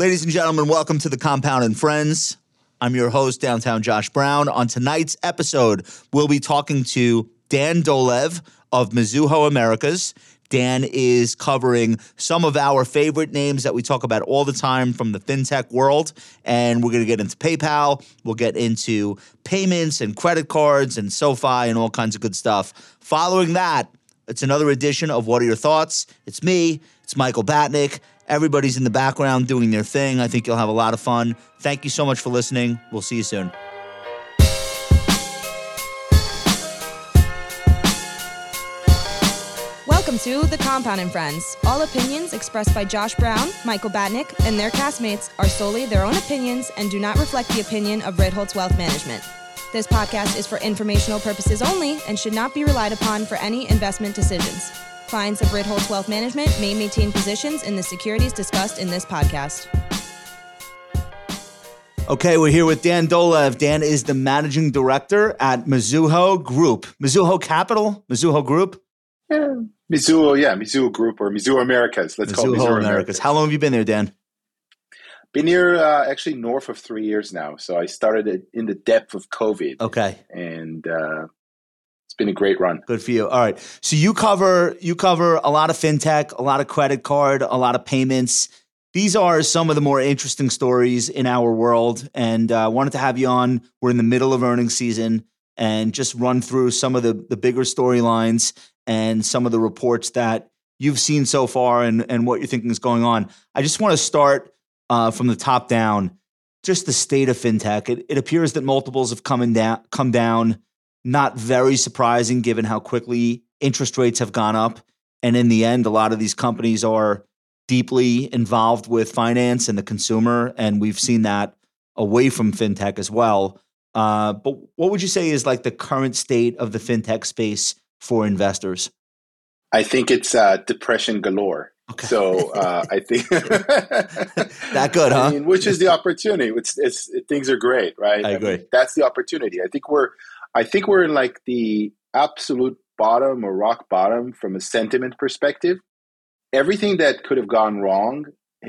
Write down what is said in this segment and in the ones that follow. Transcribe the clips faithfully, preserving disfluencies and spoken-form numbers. Ladies and gentlemen, welcome to The Compound and Friends. I'm your host, Downtown Josh Brown. On tonight's episode, we'll be talking to Dan Dolev of Mizuho Americas. Dan is covering some of our favorite names that we talk about all the time from the fintech world, and we're going to get into PayPal. We'll get into payments and credit cards and SoFi and all kinds of good stuff. Following that, it's another edition of What Are Your Thoughts? It's me. It's Michael Batnick. Everybody's in the background doing their thing. I think you'll have a lot of fun. Thank you so much for listening. We'll see you soon. Welcome to The Compound and Friends. All opinions expressed by Josh Brown, Michael Batnick, and their castmates are solely their own opinions and do not reflect the opinion of Ritholtz Wealth Management. This podcast is for informational purposes only and should not be relied upon for any investment decisions. Clients of Ritholtz Wealth Management may maintain positions in the securities discussed in this podcast. Okay, we're here with Dan Dolev. Dan is the managing director at Mizuho Group. Mizuho Capital? Mizuho Group? Yeah. Mizuho, yeah, Mizuho Group or Mizuho Americas. Let's Mizuho call it Mizuho Americas. Americas. How long have you been there, Dan? Been here uh, actually north of three years now. So I started it in the depth of COVID. Okay. And... Uh, It's been a great run. Good for you. All right. So you cover you cover a lot of fintech, a lot of credit card, a lot of payments. These are some of the more interesting stories in our world. And I uh, wanted to have you on. We're in the middle of earnings season and just run through some of the, the bigger storylines and some of the reports that you've seen so far and, and what you're thinking is going on. I just want to start uh, from the top down, just the state of fintech. It, it appears that multiples have come, in da- come down. Not very surprising given how quickly interest rates have gone up. And in the end, a lot of these companies are deeply involved with finance and the consumer. And we've seen that away from fintech as well. Uh, but what would you say is like the current state of the fintech space for investors? I think it's uh, depression galore. Okay. So uh, I think that good, huh? I mean, which is the opportunity. It's, it's, it, things are great, right? I agree. I mean, that's the opportunity. I think we're I think we're in like the absolute bottom or rock bottom from a sentiment perspective. Everything that could have gone wrong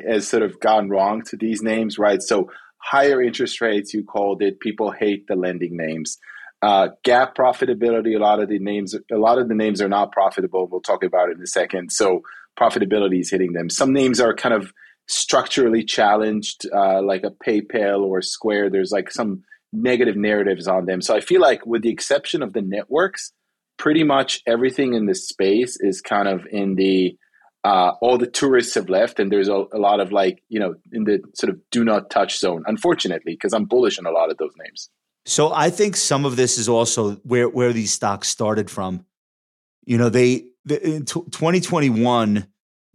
has sort of gone wrong to these names, right? So higher interest rates, you called it. People hate the lending names. Uh, gap profitability. A lot of the names, a lot of the names are not profitable. We'll talk about it in a second. So profitability is hitting them. Some names are kind of structurally challenged, uh, like a PayPal or Square. There's like some negative narratives on them. So I feel like with the exception of the networks, pretty much everything in this space is kind of in the, uh, all the tourists have left and there's a, a lot of like, you know, in the sort of do not touch zone, unfortunately, because I'm bullish on a lot of those names. So I think some of this is also where, where these stocks started from. You know, they, the, in t- twenty twenty-one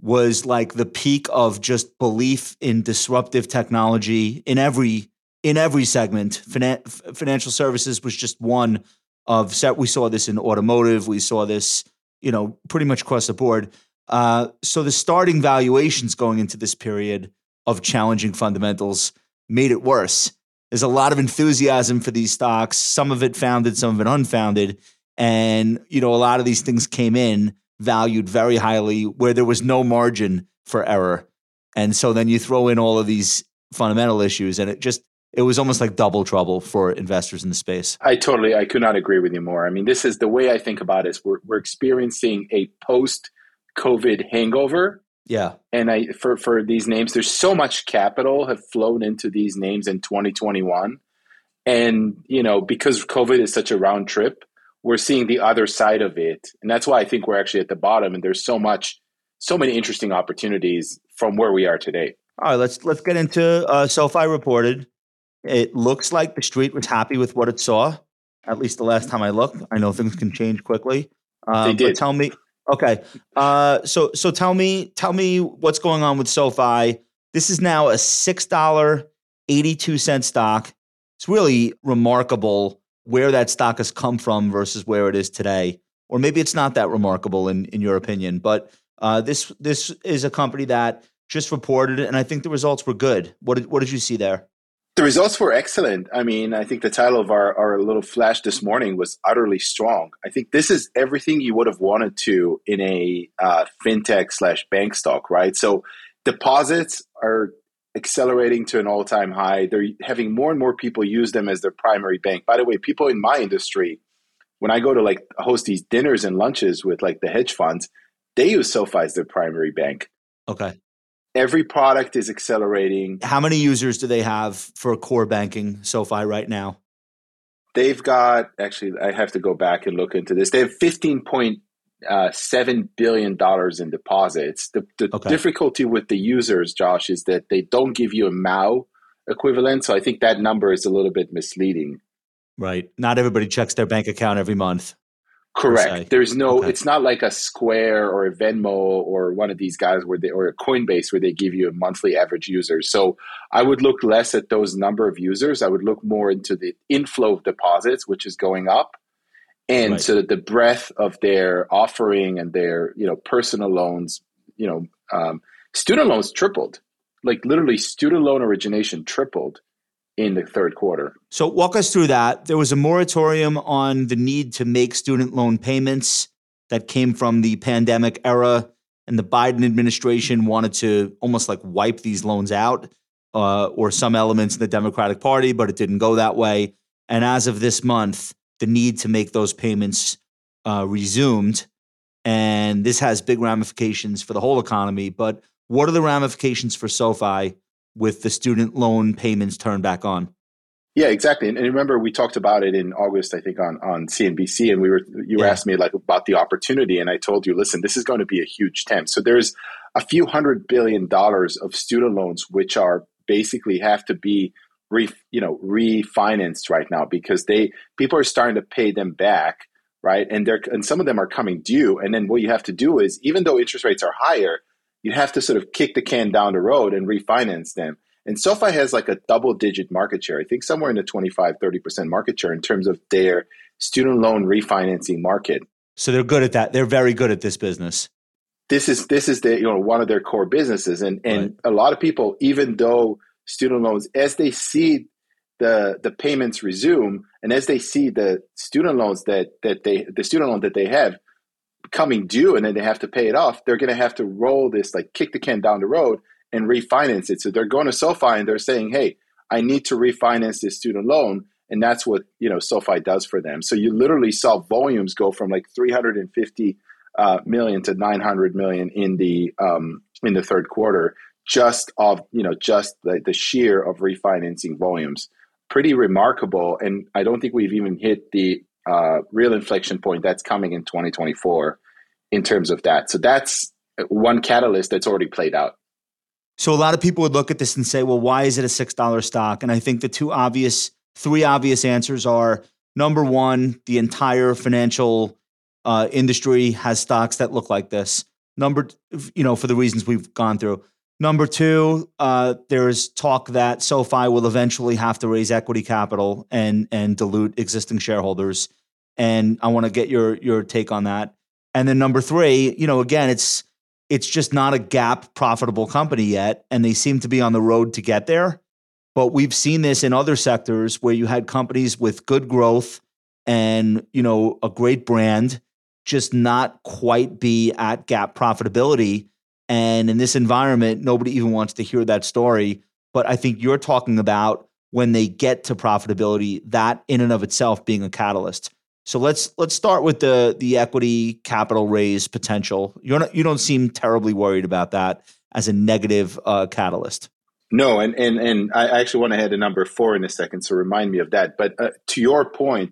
was like the peak of just belief in disruptive technology in every In every segment. Finan- financial services was just one of set. We saw this in automotive. We saw this, you know, pretty much across the board. Uh, so the starting valuations going into this period of challenging fundamentals made it worse. There's a lot of enthusiasm for these stocks. Some of it founded, some of it unfounded. And, you know, a lot of these things came in valued very highly where there was no margin for error. And so then you throw in all of these fundamental issues and it just, it was almost like double trouble for investors in the space. I totally, I could not agree with you more. I mean, this is the way I think about it. We're we're experiencing a post-COVID hangover. Yeah. And I for, for these names, there's so much capital have flown into these names in twenty twenty-one. And, you know, because COVID is such a round trip, we're seeing the other side of it. And that's why I think we're actually at the bottom. And there's so much, so many interesting opportunities from where we are today. All right, let's, let's get into uh, SoFi reported. It looks like the street was happy with what it saw, at least the last time I looked. I know things can change quickly. Um, they did. But tell me, okay. Uh, so, so tell me, tell me what's going on with SoFi. This is now a six dollars and eighty-two cents stock. It's really remarkable where that stock has come from versus where it is today. Or maybe it's not that remarkable in, in your opinion, but uh, this this is a company that just reported, and I think the results were good. What did, what did you see there? The results were excellent. I mean, I think the title of our, our little flash this morning was utterly strong. I think this is everything you would have wanted to in a uh, fintech slash bank stock, right? So deposits are accelerating to an all-time high. They're having more and more people use them as their primary bank. By the way, people in my industry, when I go to like host these dinners and lunches with like the hedge funds, they use SoFi as their primary bank. Okay. Every product is accelerating. How many users do they have for core banking, SoFi, right now? They've got, actually, I have to go back and look into this. They have fifteen point seven billion dollars in deposits. The, the okay. difficulty with the users, Josh, is that they don't give you a M A U equivalent. So I think that number is a little bit misleading. Right. Not everybody checks their bank account every month. Correct. There's no, okay. it's not like a Square or a Venmo or one of these guys where they, or a Coinbase where they give you a monthly average user. So I would look less at those number of users. I would look more into the inflow of deposits, which is going up. And right. so that the breadth of their offering and their, you know, personal loans, you know, um, student loans tripled, like literally student loan origination tripled in the third quarter. So walk us through that. There was a moratorium on the need to make student loan payments that came from the pandemic era, and the Biden administration wanted to almost like wipe these loans out, uh, or some elements in the Democratic Party, but it didn't go that way. And as of this month, the need to make those payments uh, resumed. And this has big ramifications for the whole economy. But what are the ramifications for SoFi with the student loan payments turned back on? Yeah, exactly. And, and remember, we talked about it in August, I think, on, on C N B C, and we were you yeah. asked me like about the opportunity, and I told you, listen, this is going to be a huge tent. So there's a few hundred billion dollars of student loans which are basically have to be re, you know refinanced right now because they people are starting to pay them back, right? And they're and some of them are coming due, and then what you have to do is, even though interest rates are higher, you have to sort of kick the can down the road and refinance them. And SoFi has like a double-digit market share, I think somewhere in the twenty-five, thirty percent market share in terms of their student loan refinancing market. So they're good at that. They're very good at this business. This is this is the you know one of their core businesses, and and right. a lot of people, even though student loans, as they see the the payments resume, and as they see the student loans that that they the student loan that they have coming due, and then they have to pay it off, they're going to have to roll this, like kick the can down the road and refinance it. So they're going to SoFi and they're saying, hey, I need to refinance this student loan. And that's what, you know, SoFi does for them. So you literally saw volumes go from like three hundred fifty uh, million to nine hundred million in the, um, in the third quarter, just of, you know, just the, the sheer of refinancing volumes. Pretty remarkable. And I don't think we've even hit the Uh, real inflection point that's coming in twenty twenty-four in terms of that. So that's one catalyst that's already played out. So a lot of people would look at this and say, well, why is it a six dollar stock? And I think the two obvious, three obvious answers are, number one, the entire financial uh, industry has stocks that look like this. Number, you know, for the reasons we've gone through. Number two, uh, there's talk that SoFi will eventually have to raise equity capital and and dilute existing shareholders. And I want to get your your take on that. And then number three, you know, again, it's it's just not a gap profitable company yet, and they seem to be on the road to get there. But we've seen this in other sectors where you had companies with good growth and, you know, a great brand just not quite be at gap profitability. And in this environment, nobody even wants to hear that story. But I think you're talking about when they get to profitability, that in and of itself being a catalyst. So let's let's start with the the equity capital raise potential. You're not, you don't seem terribly worried about that as a negative uh, catalyst. No, and and and I actually want to head to number four in a second, so remind me of that. But uh, to your point,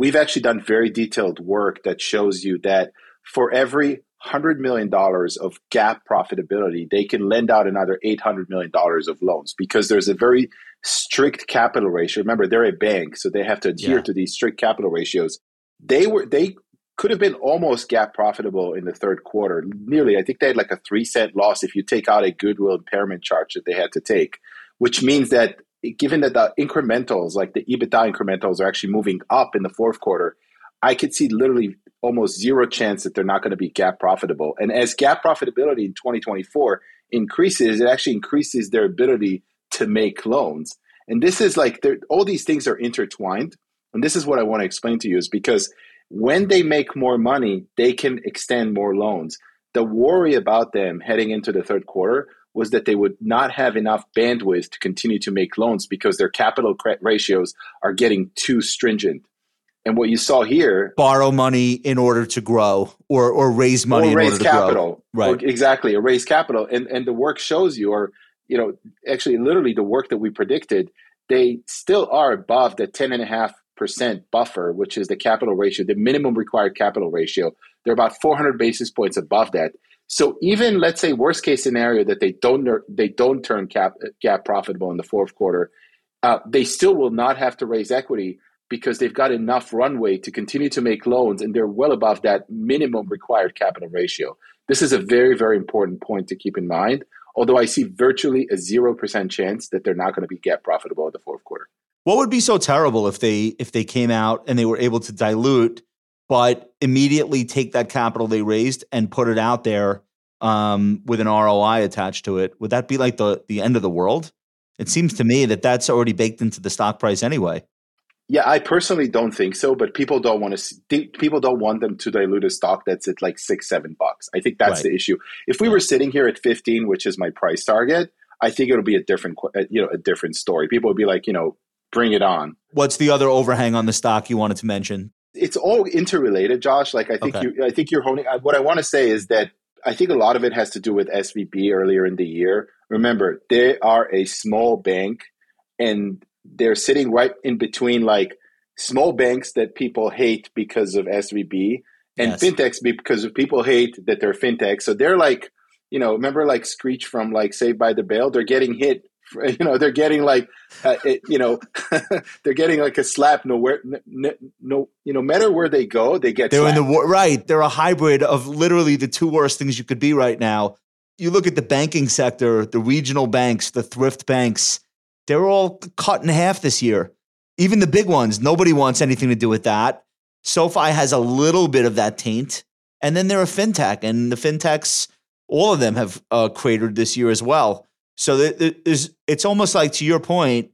we've actually done very detailed work that shows you that for every one hundred million dollars of gap profitability, they can lend out another eight hundred million dollars of loans because there's a very strict capital ratio. Remember, they're a bank, so they have to adhere yeah. to these strict capital ratios. They were they could have been almost gap profitable in the third quarter. Nearly, I think they had like a three cent loss if you take out a goodwill impairment charge that they had to take, which means that given that the incrementals, like the EBITDA incrementals, are actually moving up in the fourth quarter, I could see literally almost zero chance that they're not going to be gap profitable. And as gap profitability in twenty twenty-four increases, it actually increases their ability to make loans. And this is like, all these things are intertwined. And this is what I want to explain to you, is because when they make more money, they can extend more loans. The worry about them heading into the third quarter was that they would not have enough bandwidth to continue to make loans because their capital ratios are getting too stringent. And what you saw here... Borrow money in order to grow or or raise money or raise in order capital, to grow. Right. Or, exactly, or raise capital. And and the work shows you, or you know, actually literally the work that we predicted, they still are above the ten point five percent buffer, which is the capital ratio, the minimum required capital ratio. They're about four hundred basis points above that. So even, let's say, worst case scenario that they don't they don't turn cap, cap profitable in the fourth quarter, uh, they still will not have to raise equity because they've got enough runway to continue to make loans, and they're well above that minimum required capital ratio. This is a very, very important point to keep in mind, although I see virtually a zero percent chance that they're not going to be GAAP profitable in the fourth quarter. What would be so terrible if they if they came out and they were able to dilute but immediately take that capital they raised and put it out there um, with an R O I attached to it? Would that be like the, the end of the world? It seems to me that that's already baked into the stock price anyway. Yeah, I personally don't think so, but people don't want to. People don't want them to dilute a stock that's at like six, seven bucks. I think that's right. The issue. If we were sitting here at fifteen, which is my price target, I think it'll be a different, you know, a different story. People would be like, you know, bring it on. What's the other overhang on the stock you wanted to mention? It's all interrelated, Josh. Like I think okay. you, I think you're honing. What I want to say is that I think a lot of it has to do with S V B earlier in the year. Remember, they are a small bank, and they're sitting right in between like small banks that people hate because of S V B and yes. fintechs because people hate that they're fintech. So they're like, you know, remember like Screech from like Saved by the Bell? They're getting hit. You know, they're getting like, uh, it, you know, they're getting like a slap. Nowhere, no, no, you know, matter where they go, they get they're slapped. In the war, right. They're a hybrid of literally the two worst things you could be right now. You look at the banking sector, the regional banks, the thrift banks, they're all cut in half this year. Even the big ones, nobody wants anything to do with that. SoFi has a little bit of that taint. And then they're a fintech, and the fintechs, all of them have uh, cratered this year as well. So it's almost like, to your point,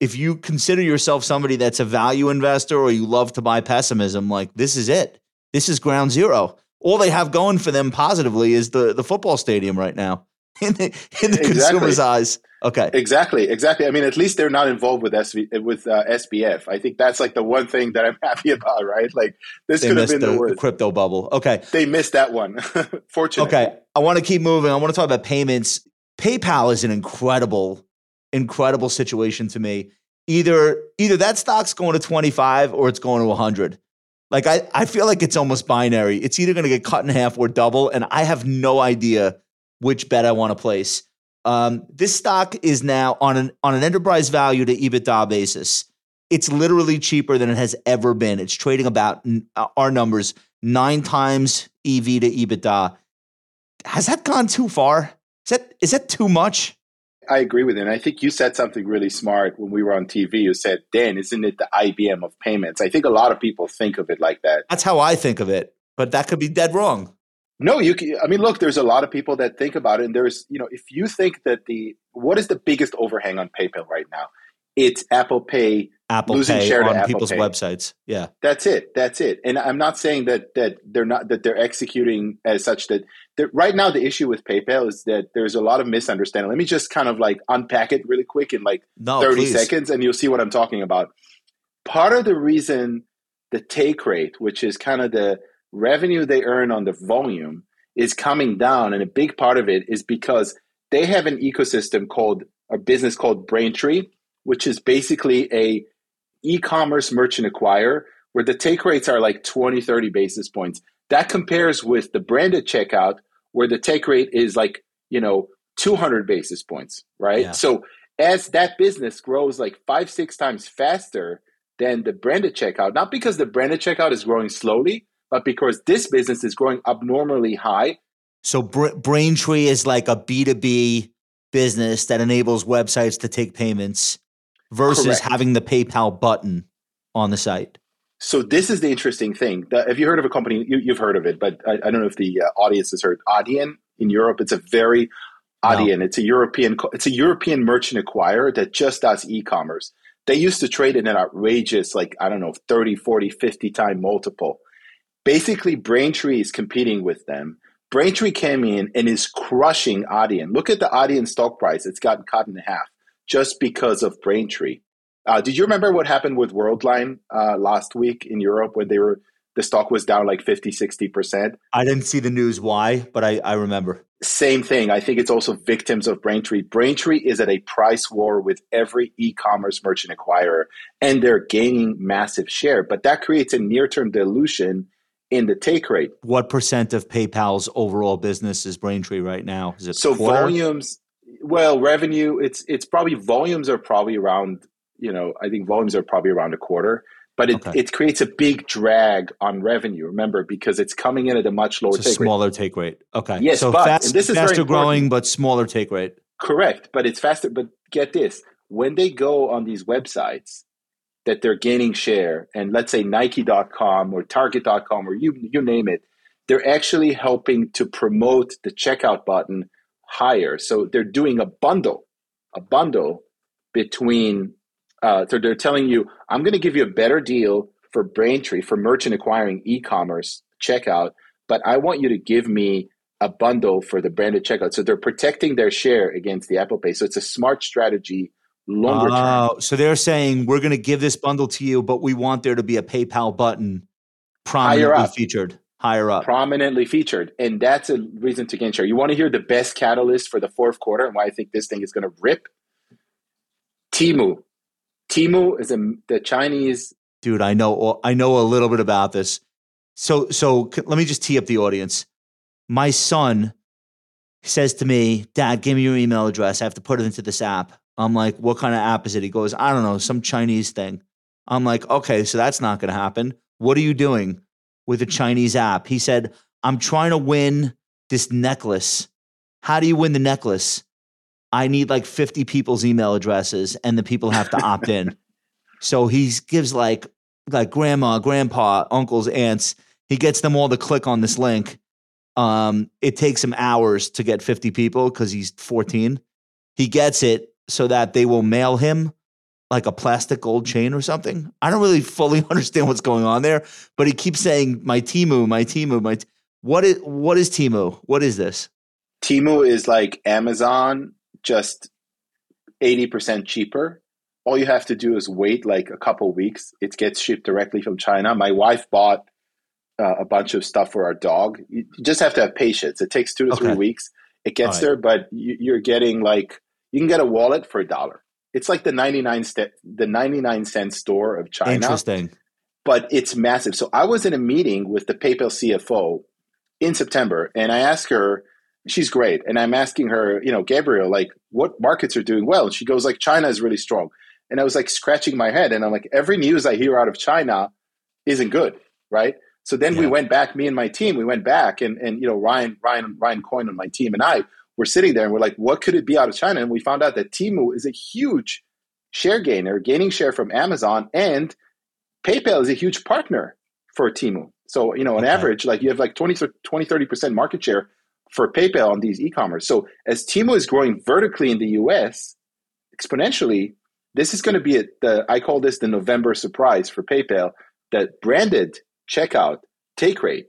if you consider yourself somebody that's a value investor or you love to buy pessimism, like this is it. This is ground zero. All they have going for them positively is the, the football stadium right now in the, in the exactly. consumer's eyes. Okay. Exactly. Exactly. I mean, at least they're not involved with S V, with uh, S B F. I think that's like the one thing that I'm happy about, right? Like this they could have been the, the worst. The crypto bubble. Okay. They missed that one. Fortunately. Okay. I want to keep moving. I want to talk about payments. PayPal is an incredible, incredible situation to me. Either either that stock's going to twenty-five or it's going to one hundred. Like I, I feel like it's almost binary. It's either going to get cut in half or double, and I have no idea which bet I want to place. Um, this stock is now on an on an enterprise value to EBITDA basis. It's literally cheaper than it has ever been. It's trading about our numbers nine times E V to EBITDA. Has that gone too far? Is that is that too much? I agree with it. And I think you said something really smart when we were on T V. You said, Dan, isn't it the I B M of payments? I think a lot of people think of it like that. That's how I think of it. But that could be dead wrong. No, you can, I mean, look, there's a lot of people that think about it. And there's, you know, if you think that the, what is the biggest overhang on PayPal right now? It's Apple Pay. Apple losing Pay share to on Apple people's Pay. Websites. Yeah. That's it. That's it. And I'm not saying that that they're not that they're executing as such that, that right now the issue with PayPal is that there's a lot of misunderstanding. Let me just kind of like unpack it really quick in like no, thirty please. seconds and you'll see what I'm talking about. Part of the reason the take rate, which is kind of the revenue they earn on the volume, is coming down, and a big part of it is because they have an ecosystem called a business called Braintree, which is basically a e-commerce merchant acquirer where the take rates are like twenty, thirty basis points. That compares with the branded checkout where the take rate is like, you know, two hundred basis points, right? Yeah. So as that business grows like five, six times faster than the branded checkout, not because the branded checkout is growing slowly, but because this business is growing abnormally high. So Bra- Braintree is like a B two B business that enables websites to take payments. Versus Correct. Having the PayPal button on the site. So this is the interesting thing. The, have you heard of a company? You, you've heard of it, but I, I don't know if the uh, audience has heard. Audien in Europe. It's a very Audien. No. It's a European. It's a European merchant acquirer that just does e-commerce. They used to trade in an outrageous, like I don't know, thirty, forty, fifty time multiple. Basically, Braintree is competing with them. Braintree came in and is crushing Audien. Look at the Audien stock price. It's gotten cut in half just because of Braintree. Uh, did you remember what happened with Worldline uh, last week in Europe when they were the stock was down like fifty, sixty percent? I didn't see the news why, but I, I remember. Same thing. I think it's also victims of Braintree. Braintree is at a price war with every e-commerce merchant acquirer, and they're gaining massive share. But that creates a near-term dilution in the take rate. What percent of PayPal's overall business is Braintree right now? Is it so quarter? volumes? Well, revenue. It's it's probably volumes are probably around. You know, I think volumes are probably around a quarter, but it, okay. it creates a big drag on revenue, remember, because it's coming in at a much lower it's a take smaller rate. take rate. Okay. Yes, so but fast, this is faster growing, but smaller take rate. Correct. But it's faster. But get this, when they go on these websites that they're gaining share, and let's say Nike dot com or Target dot com or you, you name it, they're actually helping to promote the checkout button higher. So they're doing a bundle, a bundle between Uh, so they're telling you, I'm going to give you a better deal for Braintree, for merchant acquiring e-commerce checkout, but I want you to give me a bundle for the branded checkout. So they're protecting their share against the Apple Pay. So it's a smart strategy longer uh, term. So they're saying, we're going to give this bundle to you, but we want there to be a PayPal button prominently higher featured. Higher up. Prominently featured. And that's a reason to gain share. You want to hear the best catalyst for the fourth quarter and why I think this thing is going to rip? Temu. Temu is a, the Chinese dude. I know. I know a little bit about this. So, so let me just tee up the audience. My son says to me, "Dad, give me your email address. I have to put it into this app." I'm like, "What kind of app is it?" He goes, "I don't know, some Chinese thing." I'm like, "Okay, so that's not going to happen. What are you doing with a Chinese app?" He said, "I'm trying to win this necklace." How do you win the necklace? I need like fifty people's email addresses and the people have to opt in. So he gives like, like grandma, grandpa, uncles, aunts, he gets them all to click on this link. Um, it takes him hours to get fifty people because he's fourteen. He gets it so that they will mail him like a plastic gold chain or something. I don't really fully understand what's going on there, but he keeps saying, my Temu, my Temu, my, t-. What is, what is Temu? What is this? Temu is like Amazon, just eighty percent cheaper. All you have to do is wait like a couple weeks. It gets shipped directly from China. My wife bought uh, a bunch of stuff for our dog. You just have to have patience. It takes two to okay. three weeks. It gets right. there, but you, you're getting like, you can get a wallet for a dollar. It's like the ninety-nine, st- the ninety-nine cent store of China. Interesting. But it's massive. So I was in a meeting with the PayPal C F O in September, and I asked her, she's great. And I'm asking her, you know, Gabriel, like what markets are doing well? And she goes like, China is really strong. And I was like scratching my head. And I'm like, every news I hear out of China isn't good. Right. So then yeah. we went back, me and my team, we went back and, and, you know, Ryan, Ryan, Ryan Coyne on my team and I were sitting there and we're like, what could it be out of China? And we found out that Temu is a huge share gainer, gaining share from Amazon, and PayPal is a huge partner for Temu. So, you know, on okay. average, like you have like twenty, thirty percent market share for PayPal on these e-commerce. So as Temu is growing vertically in the U S exponentially, this is going to be a, the I call this the November surprise for PayPal, that branded checkout take rate,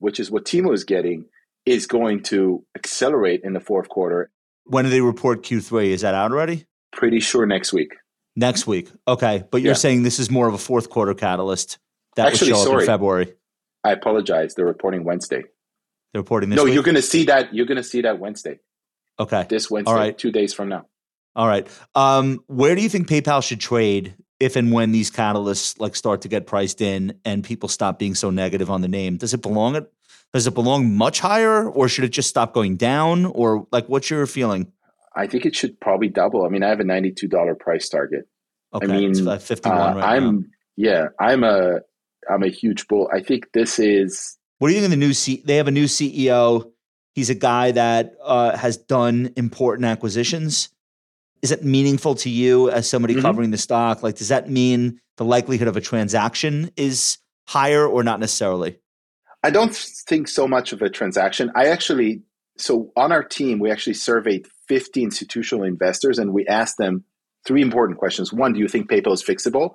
which is what Temu is getting, is going to accelerate in the fourth quarter. When do they report Q three? Is that out already? Pretty sure next week. Next week. Okay. But you're yeah. saying this is more of a fourth quarter catalyst. That Actually, would show sorry. up in February. I apologize. They're reporting Wednesday. They're reporting this No, week? You're going to see that. You're going to see that Wednesday. Okay. This Wednesday, right. two days from now. All right. Um, where do you think PayPal should trade if and when these catalysts like start to get priced in and people stop being so negative on the name? Does it belong at, does it belong much higher, or should it just stop going down, or like what's your feeling? I think it should probably double. I mean, I have a ninety-two dollars price target. Okay. I mean, it's like fifty-one uh, right I'm, now. Yeah, I'm a, I'm a huge bull. I think this is, What do you think of the new C? They have a new C E O. He's a guy that uh, has done important acquisitions. Is it meaningful to you as somebody mm-hmm. covering the stock? Like, does that mean the likelihood of a transaction is higher or not necessarily? I don't think so much of a transaction. I actually, so on our team, we actually surveyed fifty institutional investors and we asked them three important questions. One, do you think PayPal is fixable?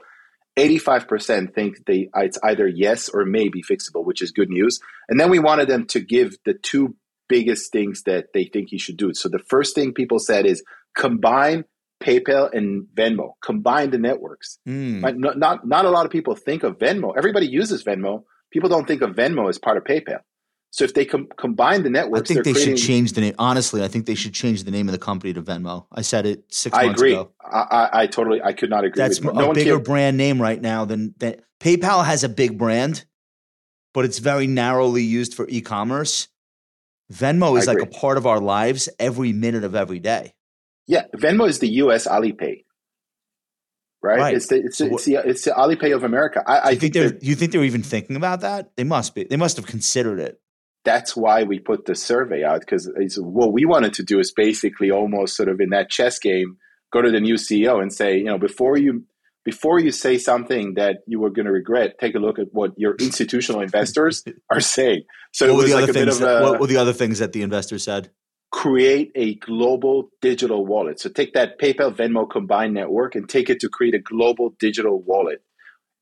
eighty-five percent think they it's either yes or maybe fixable, which is good news. And then we wanted them to give the two biggest things that they think you should do. So the first thing people said is combine PayPal and Venmo, combine the networks. Mm. Like, not, not, not a lot of people think of Venmo. Everybody uses Venmo. People don't think of Venmo as part of PayPal. So if they com- combine the networks, I think they creating... should change the name. Honestly, I think they should change the name of the company to Venmo. I said it six I months agree. ago. I agree. I, I totally, I could not agree That's with you. That's no a bigger can... brand name right now than, than PayPal has a big brand, but it's very narrowly used for e-commerce. Venmo is like a part of our lives every minute of every day. Yeah. Venmo is the U S Alipay, right? right. It's, the, it's, the, it's, the, it's the Alipay of America. I, I you think, think they're, you think they're even thinking about that? They must be. They must have considered it. That's why we put the survey out, because what we wanted to do is basically almost sort of in that chess game, go to the new C E O and say, you know, before you before you say something that you were going to regret, take a look at what your institutional investors are saying. So what it was like a bit of that, a, what were the other things that the investors said? Create a global digital wallet. So take that PayPal, Venmo combined network and take it to create a global digital wallet.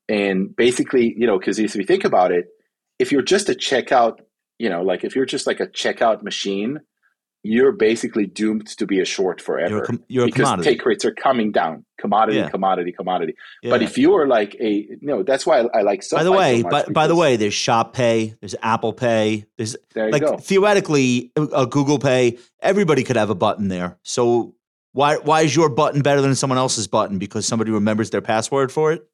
And basically, you know, because if you think about it, if you're just a checkout, you know, like if you're just like a checkout machine, you're basically doomed to be a short forever. You're a com- you're because a commodity. Take rates are coming down. Commodity, yeah. commodity, commodity. Yeah. But if you are like a, you know, that's why I, I like SoFi. By the way, so by, by the way, there's Shop Pay, there's Apple Pay, there's there you like go. Theoretically uh, Google Pay. Everybody could have a button there. So why why is your button better than someone else's button? Because somebody remembers their password for it?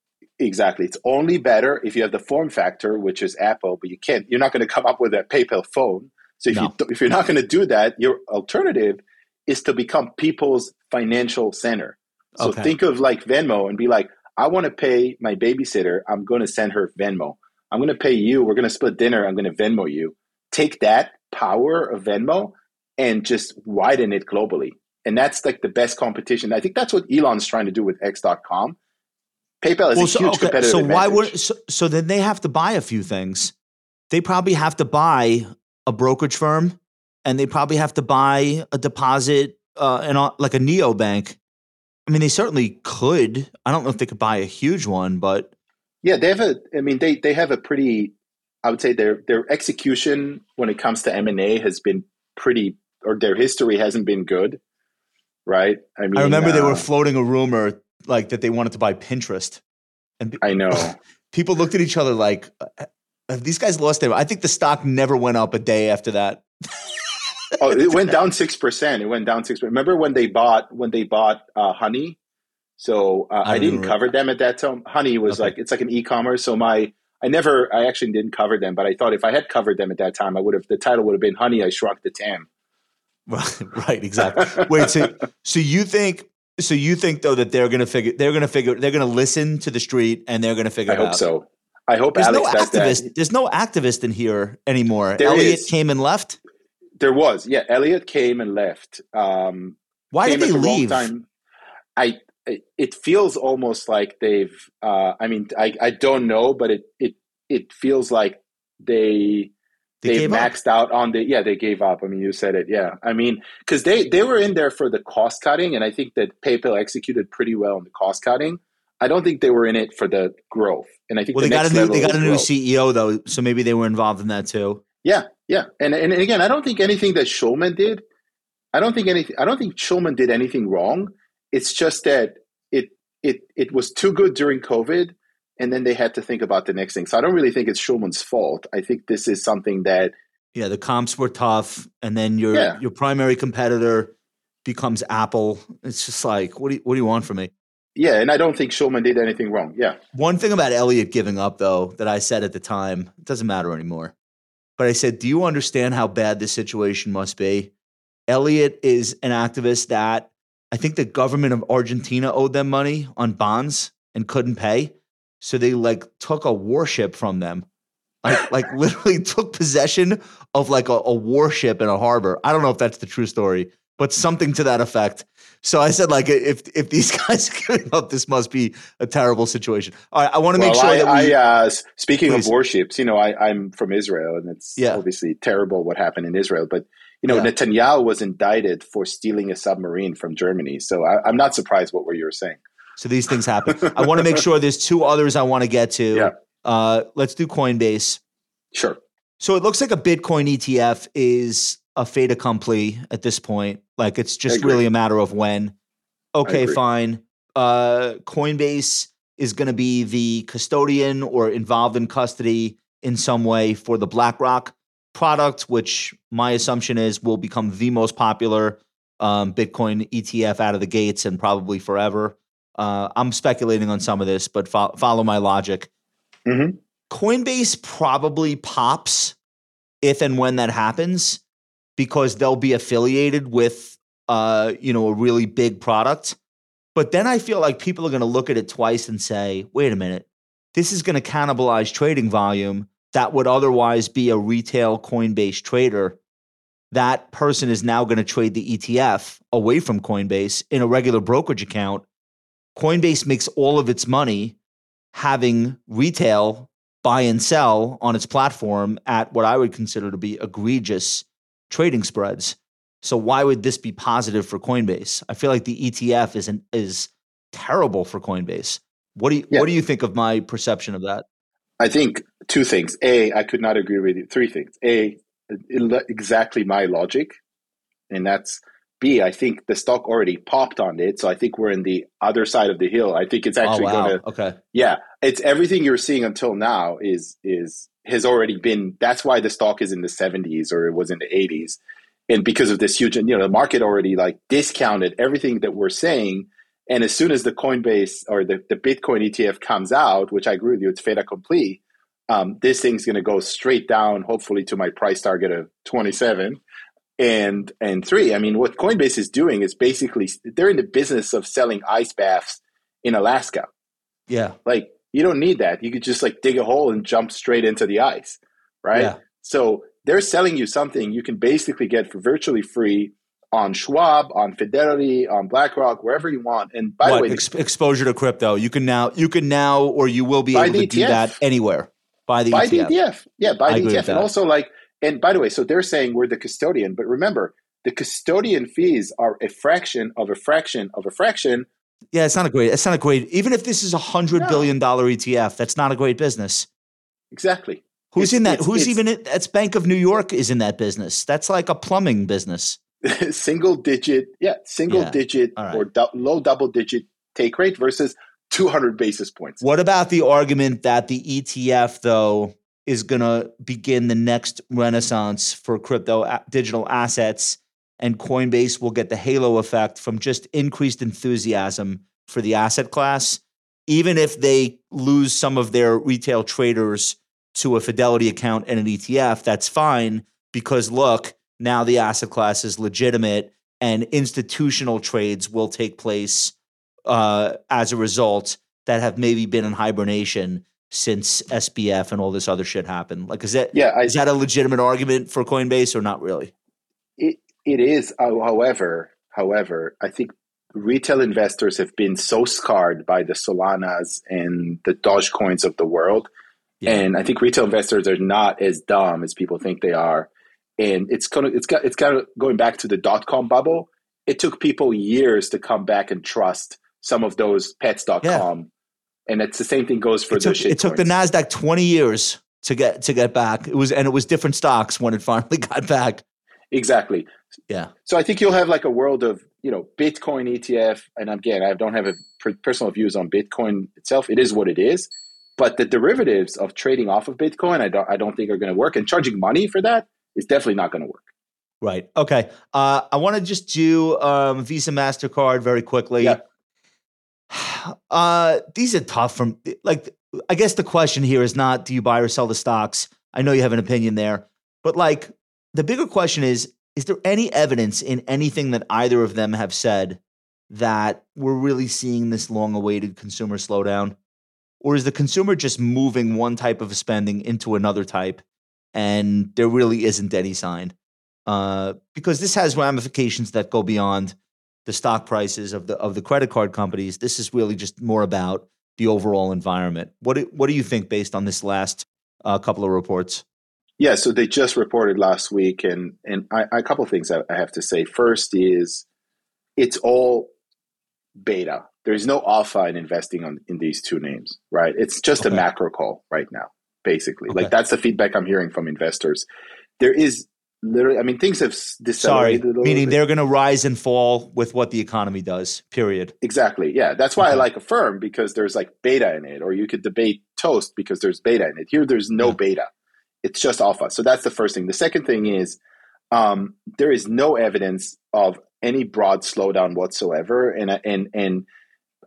Exactly. It's only better if you have the form factor, which is Apple, but you can't, you're not going to come up with a PayPal phone. So if, no. you, if you're not going to do that, your alternative is to become people's financial center. So okay. think of like Venmo and be like, I want to pay my babysitter. I'm going to send her Venmo. I'm going to pay you. We're going to split dinner. I'm going to Venmo you. Take that power of Venmo and just widen it globally. And that's like the best competition. I think that's what Elon's trying to do with X dot com. PayPal is well, a so, huge okay. competitive so advantage. Why would, so, so then they have to buy a few things. They probably have to buy a brokerage firm, and they probably have to buy a deposit uh, and uh, like a neobank. I mean, they certainly could. I don't know if they could buy a huge one, but yeah, they have a. I mean, they they have a pretty. I would say their their execution when it comes to M and A has been pretty, or their history hasn't been good, right? I mean, I remember uh, they were floating a rumor. Like that they wanted to buy Pinterest. And I know. People looked at each other like, have these guys lost their – I think the stock never went up a day after that. oh, it went down six percent. It went down six percent. Remember when they bought when they bought uh, Honey? So uh, I, I didn't remember. cover them at that time. Honey was okay. like – it's like an e-commerce. So my – I never – I actually didn't cover them. But I thought if I had covered them at that time, I would have – the title would have been Honey, I Shrunk the T A M. Right, right, exactly. Wait, so, so you think – So you think though that they're going to figure they're going to figure they're going to listen to the street and they're going to figure I it out. I hope so. I hope there's Alex no does activist. That. There's no activist in here anymore. There Elliott is. came and left. There was yeah. Elliott came and left. Um, Why did they the leave? Time. I. It feels almost like they've. Uh, I mean, I, I don't know, but it it it feels like they. They, they maxed up? out on the – yeah, they gave up. I mean, you said it. Yeah. I mean, because they, they were in there for the cost cutting, and I think that PayPal executed pretty well on the cost cutting. I don't think they were in it for the growth. And I think well, the they, next got a new, they got a new growth. C E O, though, so maybe they were involved in that too. Yeah, yeah. And and, and again, I don't think anything that Shulman did – I don't think anything – I don't think Shulman did anything wrong. It's just that it it it was too good during COVID. And then they had to think about the next thing. So I don't really think it's Shulman's fault. I think this is something that yeah, the comps were tough, and then your yeah. your primary competitor becomes Apple. It's just like, what do you, what do you want from me? Yeah, and I don't think Shulman did anything wrong. Yeah. One thing about Elliott giving up, though, that I said at the time, it doesn't matter anymore. But I said, do you understand how bad this situation must be? Elliott is an activist that I think the government of Argentina owed them money on bonds and couldn't pay. So they like took a warship from them, like, like literally took possession of like a, a warship in a harbor. I don't know if that's the true story, but something to that effect. So I said, like, if if these guys are giving up, this must be a terrible situation. All right, I want to well, make sure I, that we. I, uh, speaking please. of warships, you know, I, I'm from Israel, and it's yeah. obviously terrible what happened in Israel. But you know, yeah. Netanyahu was indicted for stealing a submarine from Germany. So I, I'm not surprised what you were saying. So these things happen. I want to make sure there's two others I want to get to. Yeah. Uh, let's do Coinbase. Sure. So it looks like a Bitcoin E T F is a fait accompli at this point. Like, it's just really a matter of when. Okay, fine. Uh, Coinbase is going to be the custodian or involved in custody in some way for the BlackRock product, which my assumption is will become the most popular um, Bitcoin E T F out of the gates and probably forever. Uh, I'm speculating on some of this, but fo- follow my logic. Mm-hmm. Coinbase probably pops if and when that happens, because they'll be affiliated with, uh, you know, a really big product. But then I feel like people are going to look at it twice and say, wait a minute, this is going to cannibalize trading volume that would otherwise be a retail Coinbase trader. That person is now going to trade the E T F away from Coinbase in a regular brokerage account. Coinbase makes all of its money having retail buy and sell on its platform at what I would consider to be egregious trading spreads. So why would this be positive for Coinbase? I feel like the E T F is an, is terrible for Coinbase. What do you yeah. what do you think of my perception of that? I think two things. A, I could not agree with you. Three things. A, exactly my logic, and that's B, I think the stock already popped on it, so I think we're in the other side of the hill. I think it's actually oh, wow. going to. Okay. Yeah, it's everything you're seeing until now is is has already been. That's why the stock is in the seventies or it was in the eighties, and because of this huge, and you know, the market already like discounted everything that we're saying. And as soon as the Coinbase or the, the Bitcoin E T F comes out, which I agree with you, it's fait accompli. Um, this thing's going to go straight down, hopefully, to my price target of twenty-seven. And and three, I mean, what Coinbase is doing is basically they're in the business of selling ice baths in Alaska. Yeah. Like, you don't need that. You could just like dig a hole and jump straight into the ice, right? Yeah. So they're selling you something you can basically get for virtually free on Schwab, on Fidelity, on BlackRock, wherever you want. And by what, the way, ex- exposure to crypto, you can now, you can now, or you will be able to E T F. Do that anywhere. Buy the buy E T F. E T F. Yeah, buy the E T F. And also like, and by the way, so they're saying we're the custodian, but remember, the custodian fees are a fraction of a fraction of a fraction. Yeah, it's not a great, it's not a great, even if this is a hundred no. billion dollar E T F, that's not a great business. Exactly. Who's it's, in that? It's, Who's it's, even, in, that's Bank of New York is in that business. That's like a plumbing business. single digit, yeah, single yeah. digit right. or do, low double digit take rate versus two hundred basis points. What about the argument that the E T F though is going to begin the next renaissance for crypto a- digital assets, and Coinbase will get the halo effect from just increased enthusiasm for the asset class, even if they lose some of their retail traders to a Fidelity account and an E T F? That's fine, because look, now the asset class is legitimate and institutional trades will take place uh, as a result that have maybe been in hibernation since S B F and all this other shit happened. Like, is that yeah, I, is that a legitimate argument for Coinbase or not really? It it is. However, however, I think retail investors have been so scarred by the Solanas and the Dogecoins of the world, yeah. and I think retail investors are not as dumb as people think they are. And it's kind of it's got it's kind of going back to the dot com bubble. It took people years to come back and trust some of those pets dot com. Yeah. And it's the same thing goes for the shit. It took the Nasdaq twenty years to get to get back. It was and it was different stocks when it finally got back. Exactly. Yeah. So I think you'll have like a world of, you know, Bitcoin E T F. And again, I don't have a personal views on Bitcoin itself. It is what it is. But the derivatives of trading off of Bitcoin, I don't I don't think are going to work. And charging money for that is definitely not going to work. Right. Okay. Uh, I want to just do um, Visa, MasterCard very quickly. Yeah. Uh, these are tough from like, I guess the question here is not, do you buy or sell the stocks? I know you have an opinion there, but like the bigger question is, is there any evidence in anything that either of them have said that we're really seeing this long awaited consumer slowdown? Or is the consumer just moving one type of spending into another type? And there really isn't any sign, uh, because this has ramifications that go beyond the stock prices of the of the credit card companies. This is really just more about the overall environment. What do, what do you think based on this last uh, couple of reports? Yeah, so they just reported last week, and and I, a couple of things I have to say. First is it's all beta. There is no alpha in investing on, in these two names, right? It's just okay. a macro call right now, basically. Okay. Like that's the feedback I'm hearing from investors. There is literally, I mean, things have decelerated. Sorry, meaning bit. They're going to rise and fall with what the economy does, period. Exactly. Yeah. That's why okay. I like Affirm, because there's like beta in it, or you could debate Toast because there's beta in it. Here, there's no yeah. beta. It's just alpha. So that's the first thing. The second thing is um, there is no evidence of any broad slowdown whatsoever. And, and, and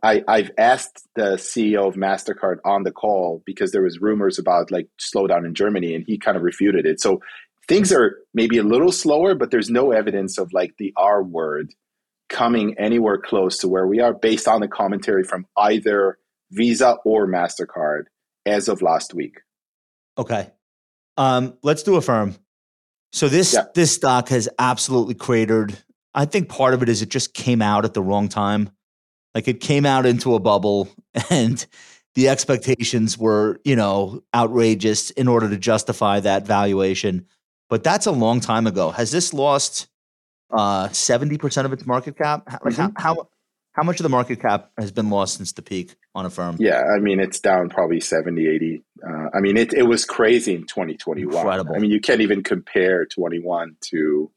I, I've asked the C E O of MasterCard on the call because there was rumors about like slowdown in Germany, and he kind of refuted it. So things are maybe a little slower, but there's no evidence of like the R word coming anywhere close to where we are based on the commentary from either Visa or MasterCard as of last week. Okay. Um, let's do Affirm. So this yeah. this stock has absolutely cratered. I think part of it is it just came out at the wrong time. Like it came out into a bubble, and the expectations were, you know, outrageous in order to justify that valuation. But that's a long time ago. Has this lost uh, seventy percent of its market cap? Like mm-hmm. how, how how much of the market cap has been lost since the peak on Affirm? Yeah, I mean, it's down probably seventy, eighty. Uh, I mean, it, it was crazy in twenty twenty-one. Incredible. I mean, you can't even compare twenty-one to,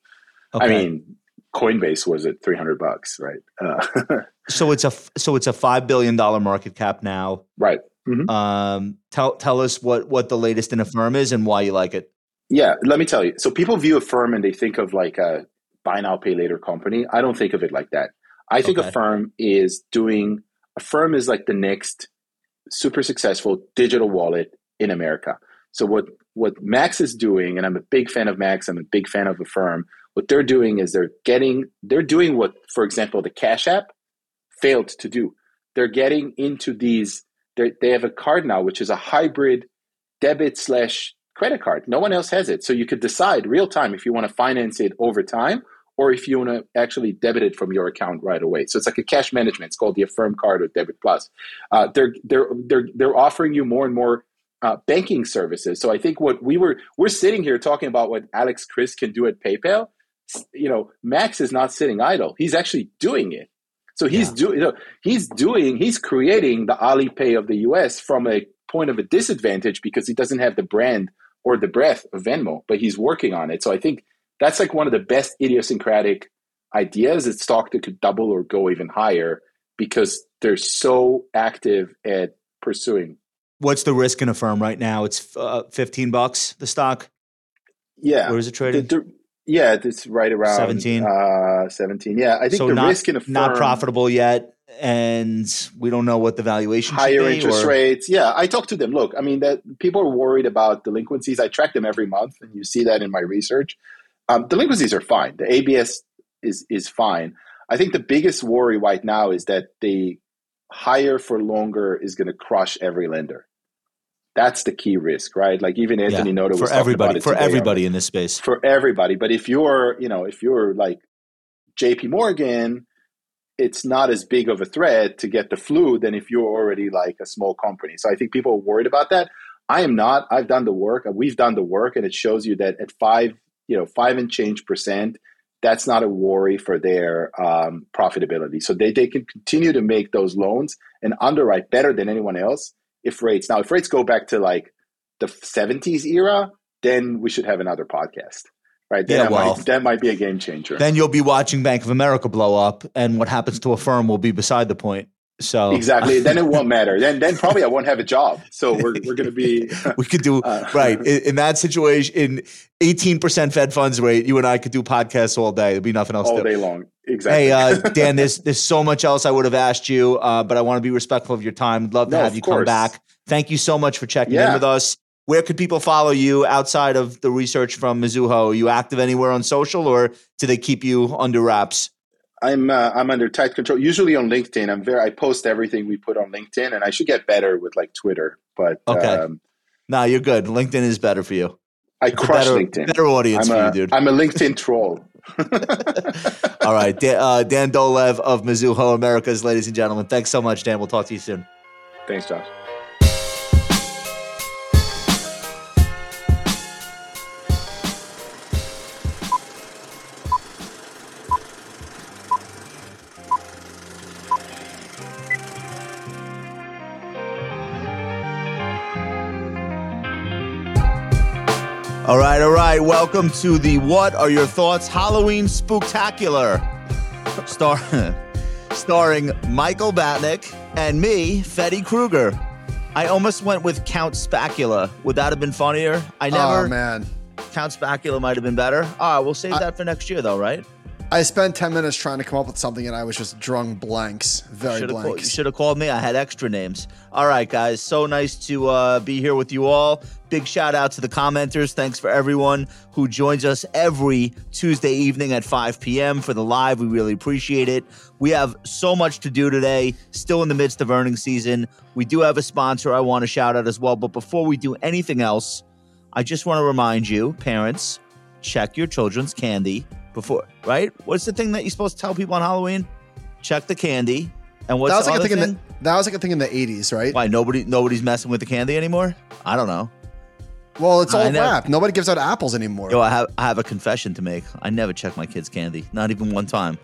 okay. I mean, Coinbase was at three hundred bucks, right? Uh, so it's a so it's a five billion dollars market cap now. Right. Mm-hmm. Um, tell tell us what, what the latest in Affirm is and why you like it. Yeah, let me tell you. So people view Affirm and they think of like a buy now, pay later company. I don't think of it like that. I think okay. Affirm is doing – Affirm is like the next super successful digital wallet in America. So what, what Max is doing – and I'm a big fan of Max. I'm a big fan of Affirm. What they're doing is they're getting – they're doing what, for example, the Cash App failed to do. They're getting into these – they have a card now, which is a hybrid debit slash credit card. No one else has it. So you could decide real time if you want to finance it over time, or if you want to actually debit it from your account right away. So it's like a cash management. It's called the Affirm Card or Debit Plus. Uh, they're they're they're they're offering you more and more uh, banking services. So I think what we were we're sitting here talking about what Alex Chris can do at PayPal. You know, Max is not sitting idle. He's actually doing it. So he's yeah. doing you know, he's doing he's creating the Alipay of the U S from a point of a disadvantage because he doesn't have the brand or the breadth of Venmo, but he's working on it. So I think that's like one of the best idiosyncratic ideas. It's stock that could double or go even higher because they're so active at pursuing. What's the risk in Affirm right now? It's uh, fifteen bucks, the stock? Yeah. Where is it traded? The, the, yeah, it's right around seventeen. Uh, seventeen. Yeah, I think so the not, risk in Affirm. Not profitable yet. And we don't know what the valuation higher should be, interest or? rates. Yeah, I talk to them. Look, I mean, that people are worried about delinquencies. I track them every month, and you see that in my research. Um, delinquencies are fine. The A B S is is fine. I think the biggest worry right now is that the higher for longer is going to crush every lender. That's the key risk, right? Like even Anthony yeah, Noda was for talking everybody, about it for today, everybody right? in this space. For everybody, but if you're, you know, if you're like J P Morgan, it's not as big of a threat to get the flu than if you're already like a small company. So I think people are worried about that. I am not. I've done the work. We've done the work, and it shows you that at five, you know, five and change percent, that's not a worry for their um, profitability. So they, they can continue to make those loans and underwrite better than anyone else if rates. Now, if rates go back to like the seventies era, then we should have another podcast. Right. Then yeah, well, might, that might be a game changer. Then you'll be watching Bank of America blow up, and what happens to Affirm will be beside the point. So exactly. Then it won't matter. Then then probably I won't have a job. So we're we're going to be we could do uh, right in, in that situation. In eighteen percent Fed funds rate, you and I could do podcasts all day. There'd be nothing else all to day do. long. Exactly. Hey, uh, Dan, there's there's so much else I would have asked you, uh, but I want to be respectful of your time. Love to no, have you course. come back. Thank you so much for checking yeah. in with us. Where could people follow you outside of the research from Mizuho? Are you active anywhere on social, or do they keep you under wraps? I'm uh, I'm under tight control. Usually on LinkedIn, I'm very I post everything we put on LinkedIn, and I should get better with like Twitter. But okay, um, no, you're good. LinkedIn is better for you. I it's crush better, LinkedIn. Better audience I'm for a, you, dude. I'm a LinkedIn troll. All right, Dan, uh, Dan Dolev of Mizuho Americas, ladies and gentlemen. Thanks so much, Dan. We'll talk to you soon. Thanks, Josh. All right, all right. Welcome to the What Are Your Thoughts Halloween Spooktacular, star starring Michael Batnick and me, Freddy Krueger. I almost went with Count Spacula. Would that have been funnier? I never. Oh man, Count Spacula might have been better. Ah, we'll save I, that for next year, though, right? I spent ten minutes trying to come up with something, and I was just drawing blanks, very should've blanks. Call, you should have called me. I had extra names. All right, guys. So nice to uh, be here with you all. Big shout out to the commenters. Thanks for everyone who joins us every Tuesday evening at five p.m. for the live. We really appreciate it. We have so much to do today, still in the midst of earnings season. We do have a sponsor I want to shout out as well. But before we do anything else, I just want to remind you, parents, check your children's candy before, right? What's the thing that you're supposed to tell people on Halloween? Check the candy. And what's that was the like other a thing? thing? In the, that was like a thing in the eighties, right? Why, nobody, nobody's messing with the candy anymore? I don't know. Well, it's all wrapped. Nobody gives out apples anymore. Yo, I have I have a confession to make. I never check my kids' candy, not even one time.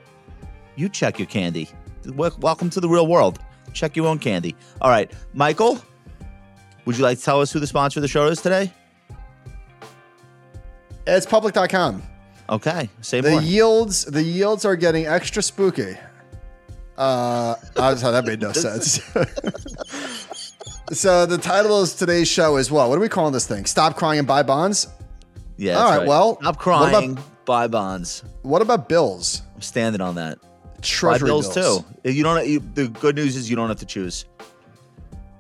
You check your candy. Welcome to the real world. Check your own candy. All right, Michael, would you like to tell us who the sponsor of the show is today? It's public dot com. Okay, say more. The yields, the yields are getting extra spooky. Uh, I was, that made no sense. So the title of today's show is what? What are we calling this thing? Stop crying and buy bonds? Yeah. All right, right. Well, stop crying, about, buy bonds. What about bills? I'm standing on that. Treasury buy bills, bills too. You don't. You, the good news is you don't have to choose.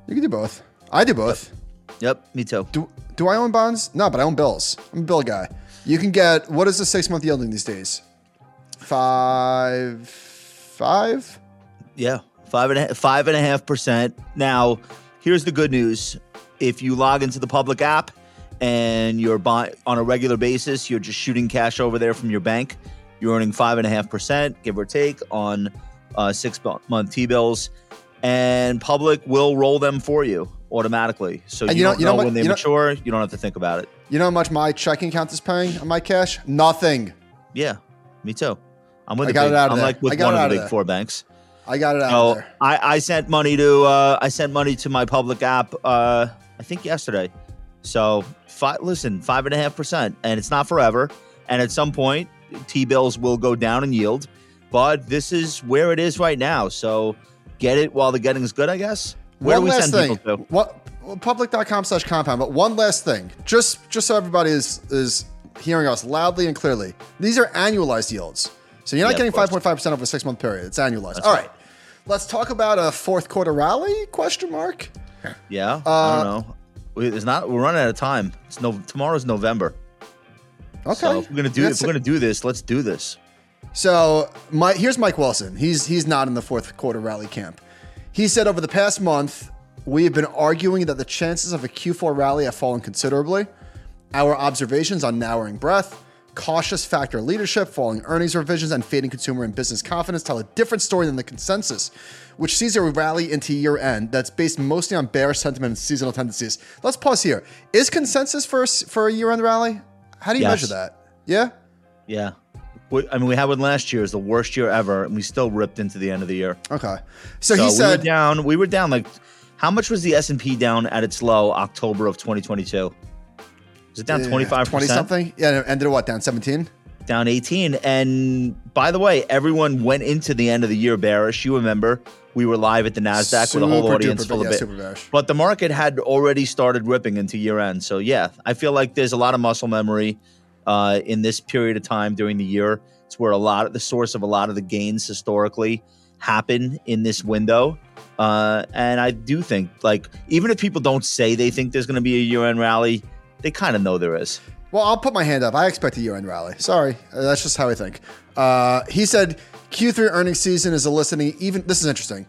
You can do both. I do both. Yep. yep me too. Do Do I own bonds? No, but I own bills. I'm a bill guy. You can get, what is the six month yielding these days? Five, five. Yeah, five and a, five and a half percent now. Here's the good news. If you log into the public app and you're buy- on a regular basis, you're just shooting cash over there from your bank, you're earning five point five percent, give or take, on uh, six-month T-bills, and public will roll them for you automatically. So you, you don't know, you know, know what, when they you mature. Know, you don't have to think about it. You know how much my checking account is paying on my cash? Nothing. Yeah, me too. I'm with I the got big, it out of I'm there. like with one of the big there. four banks. I got it out oh, of there. I, I sent money to uh, I sent money to my public app. Uh, I think yesterday. So five, listen, five and a half percent, and it's not forever. And at some point, T-bills will go down in yield, but this is where it is right now. So get it while the getting's good, I guess. Where one do we last send thing. people to? What well, public dot com slash compound. But one last thing, just just so everybody is is hearing us loudly and clearly. These are annualized yields. So you're not yeah, getting five point five percent over a six-month period. It's annualized. That's All right. right. Let's talk about a fourth quarter rally, question mark. Yeah. Uh, I don't know. We, it's not, we're running out of time. It's no, tomorrow's November. Okay. So if we're going to do, if we're going to do this, let's do this. So my, here's Mike Wilson. He's, he's not in the fourth quarter rally camp. He said over the past month, we have been arguing that the chances of a Q four rally have fallen considerably. Our observations on narrowing breadth, cautious factor leadership, falling earnings revisions, and fading consumer and business confidence tell a different story than the consensus, which sees a rally into year end that's based mostly on bearish sentiment and seasonal tendencies. Let's pause here. Is consensus for a, for a year end rally? How do you yes. measure that? Yeah? Yeah. We, I mean, we had one last year. It was the worst year ever, and we still ripped into the end of the year. Okay. So, so he said- we were down, we were down like, how much was the S and P down at its low October of twenty twenty-two? Was it down twenty-five percent? Yeah, twenty something? Yeah, it ended what, down seventeen? Down eighteen. And by the way, everyone went into the end of the year bearish. You remember, we were live at the Nasdaq super with a whole audience duper, full yeah, of it. Super bearish. But the market had already started ripping into year end. So yeah, I feel like there's a lot of muscle memory uh, in this period of time during the year. It's where a lot of the source of a lot of the gains historically happen in this window. Uh, and I do think, like, even if people don't say they think there's going to be a year end rally, they kind of know there is. Well, I'll put my hand up. I expect a year-end rally. Sorry. That's just how I think. Uh, he said Q three earnings season is eliciting even, this is interesting,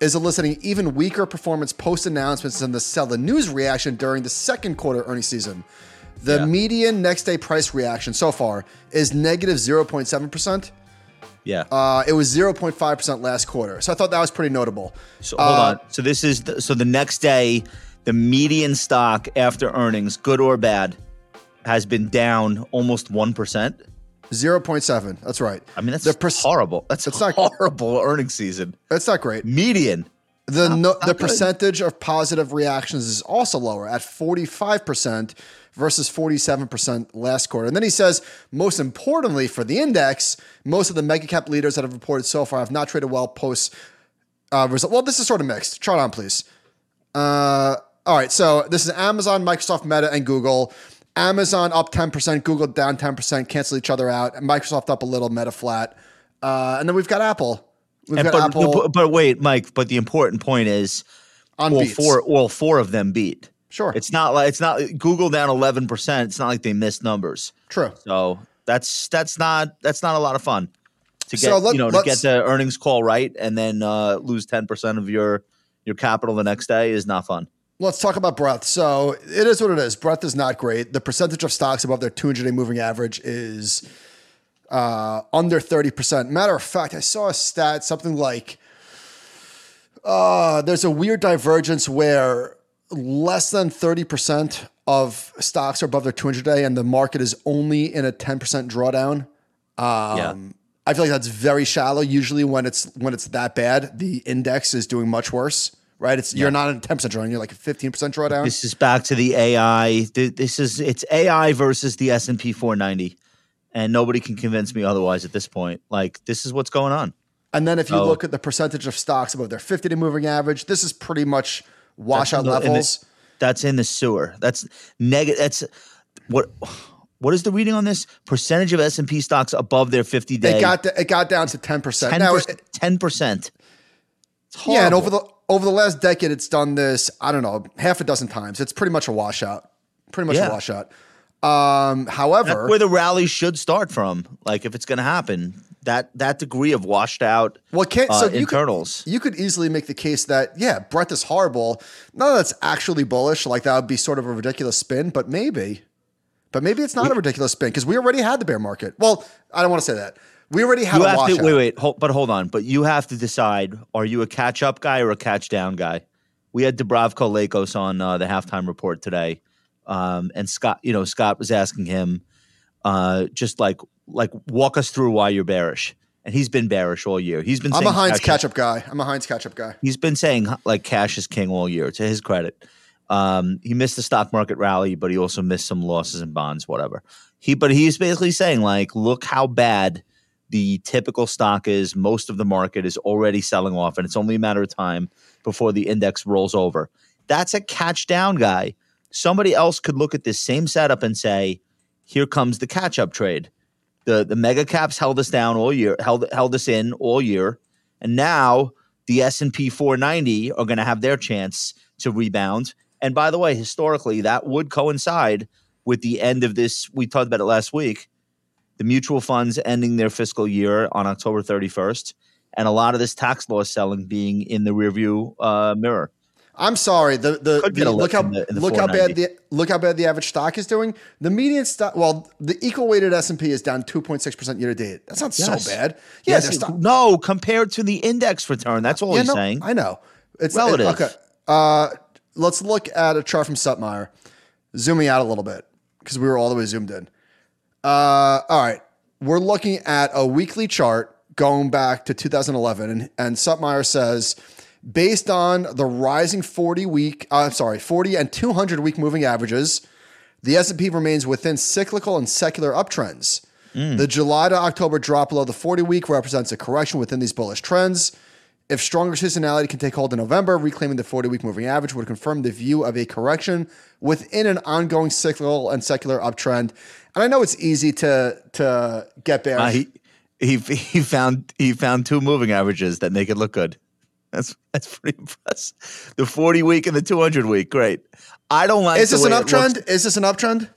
is eliciting even weaker performance post-announcements than the sell the news reaction during the second quarter earnings season. The yeah. median next day price reaction so far is negative zero point seven percent. Yeah. Uh, it was zero point five percent last quarter. So I thought that was pretty notable. So hold uh, on. So this is, the, so the next day, the median stock after earnings, good or bad, has been down almost one percent. zero point seven. That's right. I mean, that's per- horrible. That's, that's horrible not, earnings season. That's not great. Median. The not, no, not the good. percentage of positive reactions is also lower at forty-five percent versus forty-seven percent last quarter. And then he says, most importantly for the index, most of the mega cap leaders that have reported so far have not traded well post uh, result. Well, this is sort of mixed. Chart on, please. Uh, all right. So this is Amazon, Microsoft, Meta, and Google. Amazon up ten percent, Google down ten percent, cancel each other out. Microsoft up a little, Meta flat. Uh, and then we've got Apple. We've and got but, Apple. But, but wait, Mike, but the important point is all four, all four of them beat. Sure. It's not like it's not Google down eleven percent. It's not like they missed numbers. True. So that's that's not that's not a lot of fun to get, so let, you know, to get the earnings call right and then uh, lose ten percent of your your capital the next day is not fun. Let's talk about breadth. So it is what it is. Breadth is not great. The percentage of stocks above their two hundred day moving average is uh, under thirty percent. Matter of fact, I saw a stat, something like uh, there's a weird divergence where less than thirty percent of stocks are above their two hundred day and the market is only in a ten percent drawdown. Um, yeah. I feel like that's very shallow. Usually when it's when it's that bad, the index is doing much worse. Right, it's yeah. you're not in a ten percent drawdown. You're like a fifteen percent drawdown. This is back to the A I. This is it's A I versus the S and P four ninety, and nobody can convince me otherwise at this point. Like this is what's going on. And then if you oh. look at the percentage of stocks above their fifty day moving average, this is pretty much washout that's the, levels. In the, that's in the sewer. That's negative. That's what. What is the reading on this? Percentage of S and P stocks above their fifty day. It got to, it got down to ten percent. Now ten percent. Yeah, and over the. Over the last decade, it's done this, I don't know, half a dozen times. It's pretty much a washout. Pretty much yeah. a washout. Um, however. That's where the rally should start from. Like, if it's going to happen, that that degree of washed out well, can't, uh, so internals. You could, you could easily make the case that, yeah, breadth is horrible. None of that's actually bullish. Like, that would be sort of a ridiculous spin, but maybe. But maybe it's not we, a ridiculous spin because we already had the bear market. Well, I don't want to say that. We already have you a have washout. To, wait, wait, hold, but hold on. But you have to decide, are you a catch-up guy or a catch-down guy? We had Dubravko Lakos on uh, the halftime report today, um, and Scott, you know, Scott was asking him, uh, just like, like walk us through why you're bearish. And he's been bearish all year. He's been I'm saying- I'm a Heinz catch-up guy. I'm a Heinz catch-up guy. He's been saying, like, cash is king all year, to his credit. Um, he missed the stock market rally, but he also missed some losses in bonds, whatever. He, But he's basically saying, like, look how bad- the typical stock is, most of the market is already selling off, and it's only a matter of time before the index rolls over. That's a catch down guy. Somebody else could look at this same setup and say, here comes the catch up trade. The the mega caps held us down all year, held held us in all year, and now the S and P four ninety are going to have their chance to rebound. And by the way, historically, that would coincide with the end of this. We talked about it last week. The mutual funds ending their fiscal year on October thirty-first, and a lot of this tax loss selling being in the rearview uh, mirror. I'm sorry. The the, the look how the, look how bad the look how bad the average stock is doing. The median stock, well, the equal weighted S and P is down two point six percent year to date. That's not yes. so bad. Yeah, yes, stock- no, compared to the index return, that's all yeah, he's no, saying. I know. It's relative. It, okay. Uh, let's look at a chart from Sutmeier, zooming out a little bit because we were all the way zoomed in. Uh, all right, we're looking at a weekly chart going back to two thousand eleven, and, and Sutmeier says, based on the rising forty week, uh, I'm sorry, forty and two hundred week moving averages, the S and P remains within cyclical and secular uptrends. Mm. The July to October drop below the forty week represents a correction within these bullish trends. If stronger seasonality can take hold in November, reclaiming the forty week moving average would confirm the view of a correction within an ongoing cyclical and secular uptrend. And I know it's easy to to get bearish. Uh, he, he he found he found two moving averages that make it look good. That's that's pretty impressive. The forty week and the two hundred week, great. I don't like. Is this an uptrend? Is this an uptrend?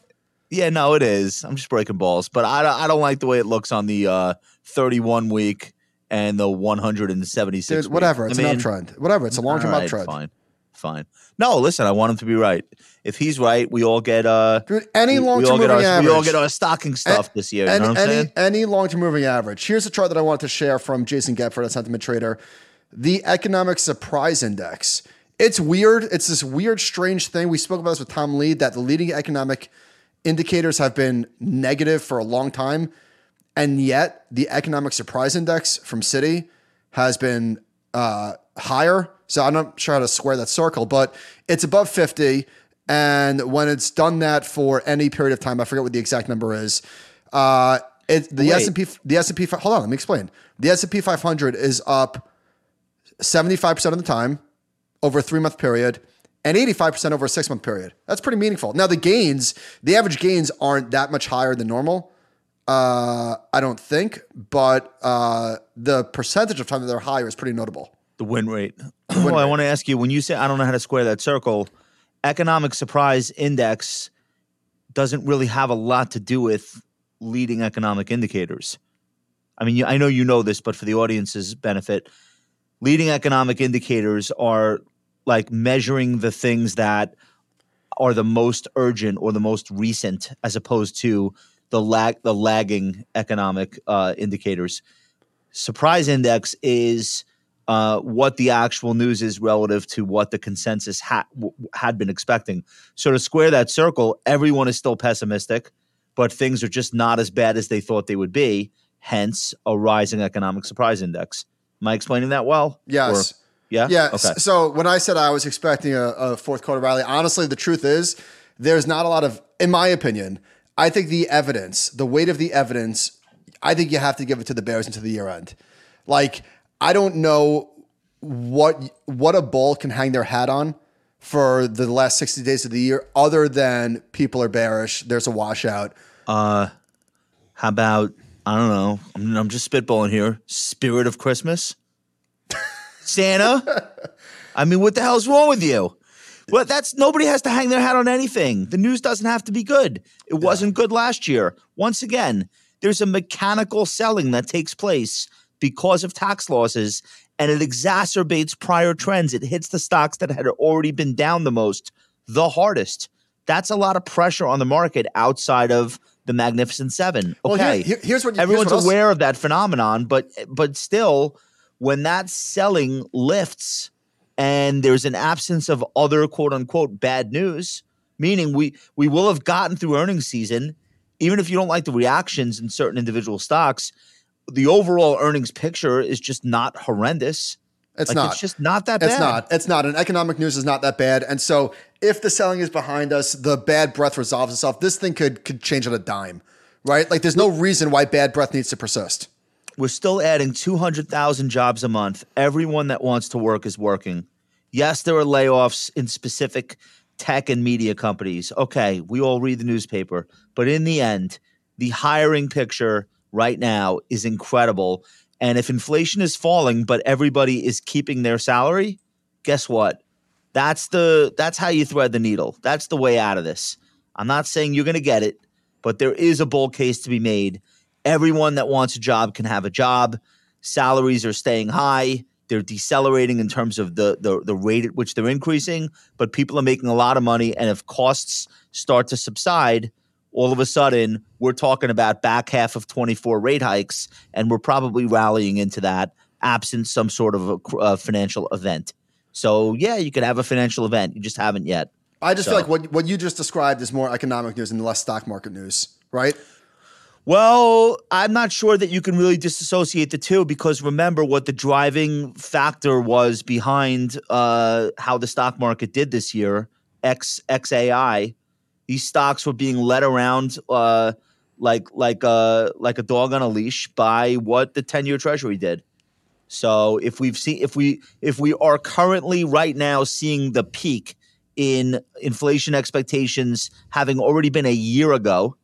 Yeah, no, it is. I'm just breaking balls, but I I don't like the way it looks on the uh, thirty-one week. And the one hundred seventy-six. Dude, whatever. It's I mean, an uptrend. Whatever. It's a long-term right, uptrend. Fine. Fine. No, listen, I want him to be right. If he's right, we all get uh Dude, any we, long-term we moving our, average. We all get our stocking stuff a- this year. You any, know what I'm any, any long-term moving average. Here's a chart that I wanted to share from Jason Getford, a sentiment trader. The Economic Surprise Index. It's weird. It's this weird, strange thing. We spoke about this with Tom Lee, that the leading economic indicators have been negative for a long time. And yet the Economic Surprise Index from Citi has been uh, higher. So I'm not sure how to square that circle, but it's above fifty. And when it's done that for any period of time, I forget what the exact number is. Uh, it, the S and P, the S and P, hold on, let me explain. The S and P five hundred is up seventy-five percent of the time over a three month period and eighty-five percent over a six month period. That's pretty meaningful. Now the gains, the average gains aren't that much higher than normal. Uh, I don't think, but uh, the percentage of time that they're higher is pretty notable. The win rate. Well, oh, I want to ask you, when you say, I don't know how to square that circle, economic surprise index doesn't really have a lot to do with leading economic indicators. I mean, I know you know this, but for the audience's benefit, leading economic indicators are like measuring the things that are the most urgent or the most recent, as opposed to the lag, the lagging economic uh, indicators. Surprise index is uh, what the actual news is relative to what the consensus ha- w- had been expecting. So to square that circle, everyone is still pessimistic, but things are just not as bad as they thought they would be, hence a rising economic surprise index. Am I explaining that well? Yes. Or, yeah? Yeah. Okay. So when I said I was expecting a, a fourth quarter rally, honestly, the truth is there's not a lot of, in my opinion, I think the evidence, the weight of the evidence, I think you have to give it to the bears until the year end. Like, I don't know what what a bull can hang their hat on for the last sixty days of the year, other than people are bearish, there's a washout. Uh, how about, I don't know, I'm, I'm just spitballing here, Spirit of Christmas? Santa? I mean, what the hell's wrong with you? Well, that's nobody has to hang their hat on anything. The news doesn't have to be good. It yeah. wasn't good last year. Once again, there's a mechanical selling that takes place because of tax losses, and it exacerbates prior trends. It hits the stocks that had already been down the most, the hardest. That's a lot of pressure on the market outside of the Magnificent Seven. Okay, well, here, here, here's what you, everyone's here's what aware of that phenomenon, but but still, when that selling lifts, and there's an absence of other quote-unquote bad news, meaning we we will have gotten through earnings season, even if you don't like the reactions in certain individual stocks, the overall earnings picture is just not horrendous. It's like, not. It's just not that bad. It's not. It's not. And economic news is not that bad. And so if the selling is behind us, the bad breath resolves itself. This thing could could change on a dime, right? Like there's no reason why bad breath needs to persist. We're still adding two hundred thousand jobs a month. Everyone that wants to work is working. Yes, there are layoffs in specific tech and media companies. Okay, we all read the newspaper. But in the end, the hiring picture right now is incredible. And if inflation is falling, but everybody is keeping their salary, guess what? That's the that's how you thread the needle. That's the way out of this. I'm not saying you're going to get it, but there is a bull case to be made. Everyone that wants a job can have a job. Salaries are staying high. They're decelerating in terms of the, the the rate at which they're increasing, but people are making a lot of money. And if costs start to subside, all of a sudden we're talking about back half of twenty-four rate hikes, and we're probably rallying into that absent some sort of a, a financial event. So yeah, you could have a financial event. You just haven't yet. I just so. feel like what what you just described is more economic news and less stock market news, right? Well, I'm not sure that you can really disassociate the two, because remember what the driving factor was behind uh, how the stock market did this year, X, X A I. These stocks were being led around uh, like like a, like a dog on a leash by what the ten-year Treasury did. So if we've seen if we if we are currently right now seeing the peak in inflation expectations having already been a year ago,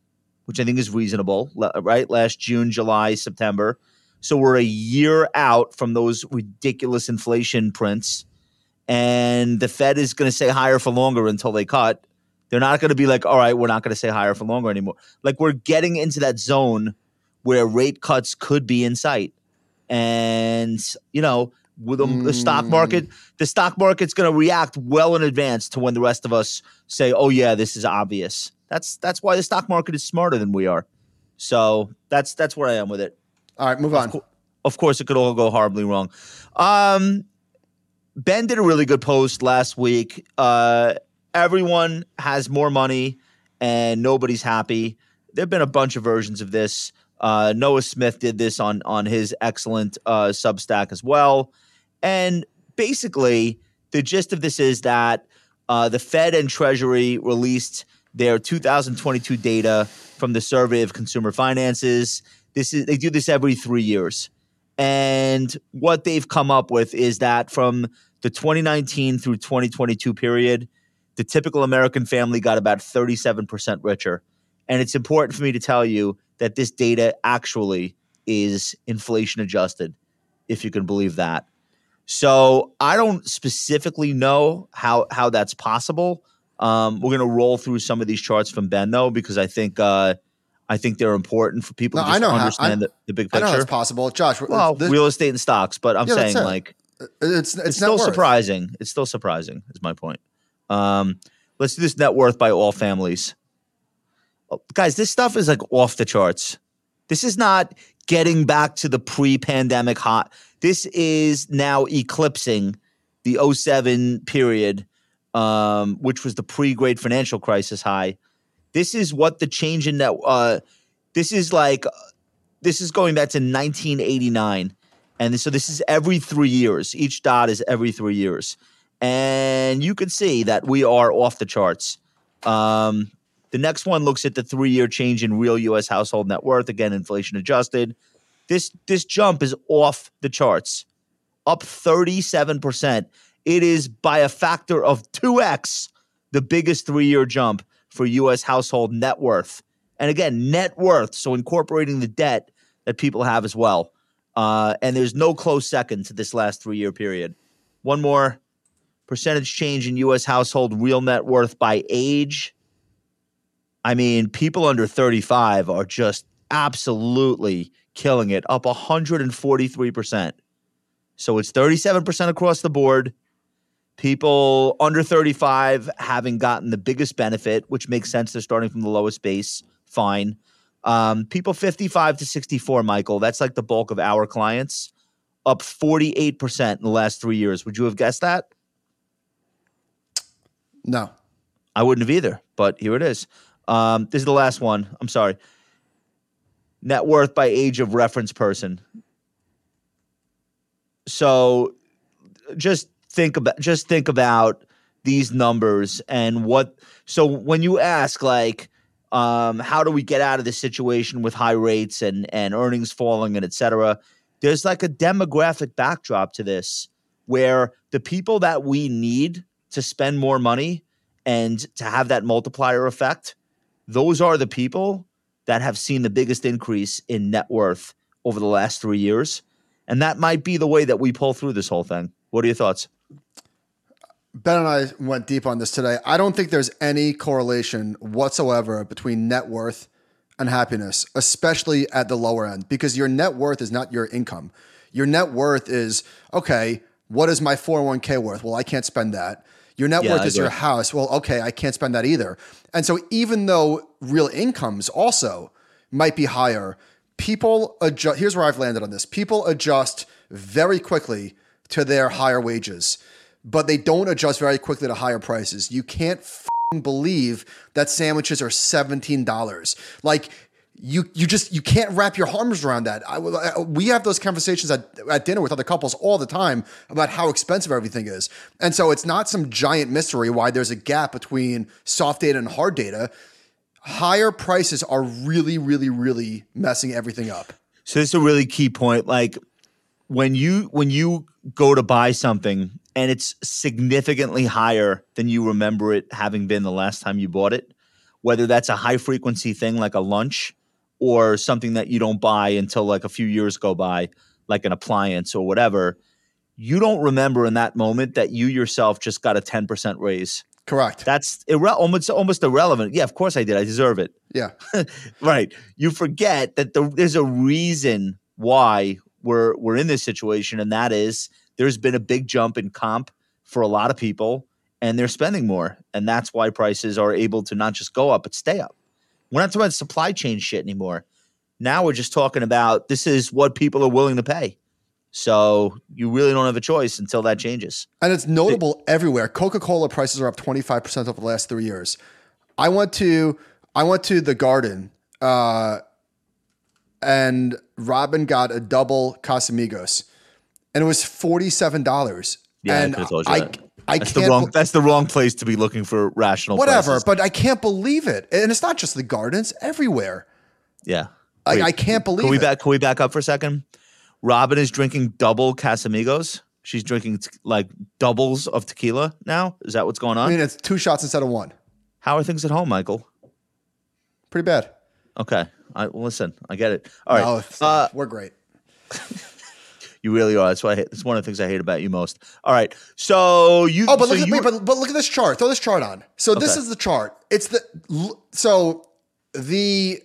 which I think is reasonable, right? Last June, July, September. So we're a year out from those ridiculous inflation prints. And the Fed is going to say higher for longer until they cut. They're not going to be like, all right, we're not going to say higher for longer anymore. Like, we're getting into that zone where rate cuts could be in sight. And, you know, with the, mm. the stock market, the stock market's going to react well in advance to when the rest of us say, oh, yeah, this is obvious. That's that's why the stock market is smarter than we are. So that's that's where I am with it. All right, move on. Of, co- of course, it could all go horribly wrong. Um, Ben did a really good post last week. Uh, everyone has more money and nobody's happy. There have been a bunch of versions of this. Uh, Noah Smith did this on, on his excellent uh, Substack as well. And basically, the gist of this is that uh, the Fed and Treasury released their two thousand twenty-two data from the Survey of Consumer Finances. This is they do this every three years. And what they've come up with is that from the twenty nineteen through twenty twenty-two period, the typical American family got about thirty-seven percent richer. And it's important for me to tell you that this data actually is inflation adjusted, if you can believe that. So I don't specifically know how, how that's possible. Um, we're going to roll through some of these charts from Ben, though, because I think uh, I think they're important for people no, to just I know understand how, the, the big picture. I know it's possible. Josh, well, this, real estate and stocks, but I'm yeah, saying it. like it's, it's, it's still worth. surprising. It's still surprising is my point. Um, let's do this net worth by all families. Oh, guys, this stuff is like off the charts. This is not getting back to the pre-pandemic hot. This is now eclipsing the oh seven period, um, which was the pre-Great Financial Crisis high. This is what the change in net uh, – this is like – this is going back to nineteen eighty-nine. And so this is every three years. Each dot is every three years. And you can see that we are off the charts. Um, the next one looks at the three-year change in real U S household net worth, again, inflation adjusted. This this jump is off the charts, up thirty-seven percent. It is by a factor of two x the biggest three-year jump for U S household net worth. And again, net worth, so incorporating the debt that people have as well. Uh, and there's no close second to this last three-year period. One more. Percentage change in U S household real net worth by age. I mean, people under thirty-five are just absolutely killing it, up one hundred forty-three percent. So it's thirty-seven percent across the board. People under thirty-five having gotten the biggest benefit, which makes sense. They're starting from the lowest base. Fine. Um, people fifty-five to sixty-four, Michael, that's like the bulk of our clients, up forty-eight percent in the last three years. Would you have guessed that? No. I wouldn't have either, but here it is. Um, this is the last one. I'm sorry. Net worth by age of reference person. So just think about just think about these numbers and what – so when you ask, like, um, how do we get out of this situation with high rates and, and earnings falling and et cetera, there's like a demographic backdrop to this where the people that we need – to spend more money and to have that multiplier effect, those are the people that have seen the biggest increase in net worth over the last three years. And that might be the way that we pull through this whole thing. What are your thoughts? Ben and I went deep on this today. I don't think there's any correlation whatsoever between net worth and happiness, especially at the lower end, because your net worth is not your income. Your net worth is, okay, what is my four oh one k worth? Well, I can't spend that. Your net yeah, worth is your house. Well, okay, I can't spend that either. And so even though real incomes also might be higher, people adjust. Here's where I've landed on this. People adjust very quickly to their higher wages, but they don't adjust very quickly to higher prices. You can't f-ing believe that sandwiches are seventeen dollars. Like, You you just you can't wrap your arms around that. I, I, we have those conversations at, at dinner with other couples all the time about how expensive everything is. And so it's not some giant mystery why there's a gap between soft data and hard data. Higher prices are really, really, really messing everything up. So this is a really key point. Like when you when you go to buy something and it's significantly higher than you remember it having been the last time you bought it, whether that's a high frequency thing like a lunch, or something that you don't buy until like a few years go by, like an appliance or whatever, you don't remember in that moment that you yourself just got a ten percent raise. Correct. That's irre- almost, almost irrelevant. Yeah, of course I did. I deserve it. Yeah. Right. You forget that the, there's a reason why we're we're in this situation, and that is there's been a big jump in comp for a lot of people, and they're spending more, and that's why prices are able to not just go up but stay up. We're not talking about supply chain shit anymore. Now we're just talking about this is what people are willing to pay. So you really don't have a choice until that changes. And it's notable everywhere. Coca-Cola prices are up twenty-five percent over the last three years. I went to I went to the Garden uh, and Robin got a double Casamigos, and it was forty-seven dollars. Yeah, and I could have told you I, that. I that's, can't the wrong, be- that's the wrong place to be looking for rational Whatever, prices. But I can't believe it. And it's not just the gardens, everywhere. Yeah. Wait, I, I can't believe can we it. Back, can we back up for a second? Robin is drinking double Casamigos. She's drinking te- like doubles of tequila now. Is that what's going on? I mean, it's two shots instead of one. How are things at home, Michael? Pretty bad. Okay. I, well, listen, I get it. All no, right. Uh, we're great. You really are. That's why I hate. That's one of the things I hate about you most. All right. So you. Oh, but so look at wait, but, but look at this chart. Throw this chart on. So okay. This is the chart. It's the so the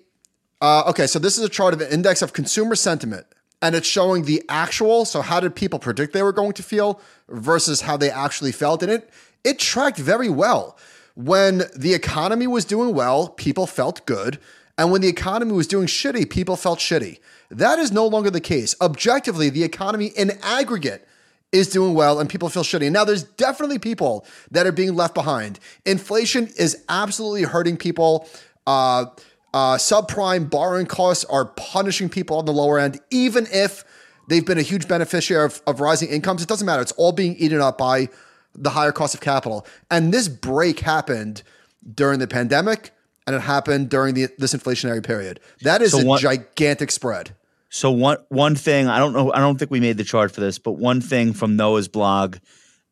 uh, okay. So this is a chart of the index of consumer sentiment, and it's showing the actual. So how did people predict they were going to feel versus how they actually felt, and it it tracked very well. When the economy was doing well, people felt good. And when the economy was doing shitty, people felt shitty. That is no longer the case. Objectively, the economy in aggregate is doing well and people feel shitty. Now, there's definitely people that are being left behind. Inflation is absolutely hurting people. Uh, uh, subprime borrowing costs are punishing people on the lower end, even if they've been a huge beneficiary of, of rising incomes. It doesn't matter. It's all being eaten up by the higher cost of capital. And this break happened during the pandemic. And it happened during the, this inflationary period. That is so one, a gigantic spread. So one one thing, I don't know, I don't think we made the chart for this, but one thing from Noah's blog,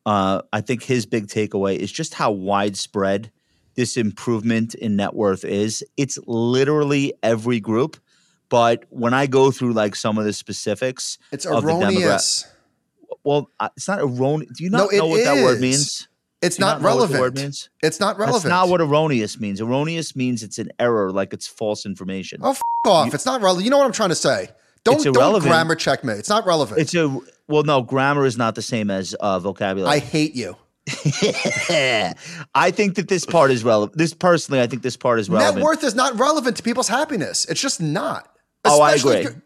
uh, I think his big takeaway is just how widespread this improvement in net worth is. It's literally every group. But when I go through like some of the specifics, it's of erroneous. The demogra- well, it's not erroneous. Do you not no, know what is. that word means? It's not, not relevant. It's not relevant. That's not what erroneous means. Erroneous means it's an error, like it's false information. Oh, f- off. You, it's not relevant. You know what I'm trying to say. Don't, don't grammar check me. It's not relevant. It's a Well, no, grammar is not the same as uh, vocabulary. I hate you. I think that this part is relevant. This personally, I think this part is relevant. Net worth is not relevant to people's happiness. It's just not. Especially, oh, I agree.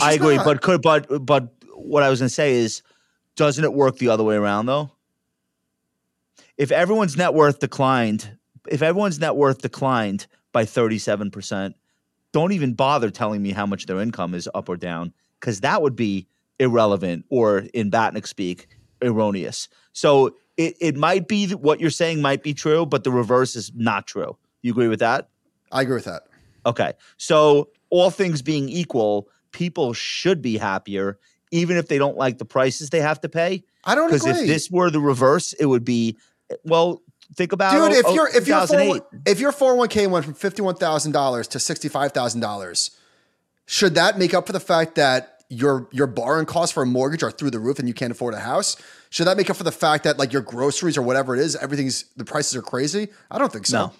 I agree. Not. But could but but what I was going to say is, doesn't it work the other way around though? If everyone's net worth declined, if everyone's net worth declined by thirty-seven percent, don't even bother telling me how much their income is up or down, because that would be irrelevant, or in Batnick speak, erroneous. So it, it might be that what you're saying might be true, but the reverse is not true. You agree with that? I agree with that. Okay. So all things being equal, people should be happier, even if they don't like the prices they have to pay. I don't agree. Because if this were the reverse, it would be... Well, think about dude. If oh, your if your if your four oh one k went from fifty-one thousand dollars to sixty-five thousand dollars, should that make up for the fact that your your borrowing costs for a mortgage are through the roof and you can't afford a house? Should that make up for the fact that like your groceries or whatever it is, everything's the prices are crazy? I don't think so.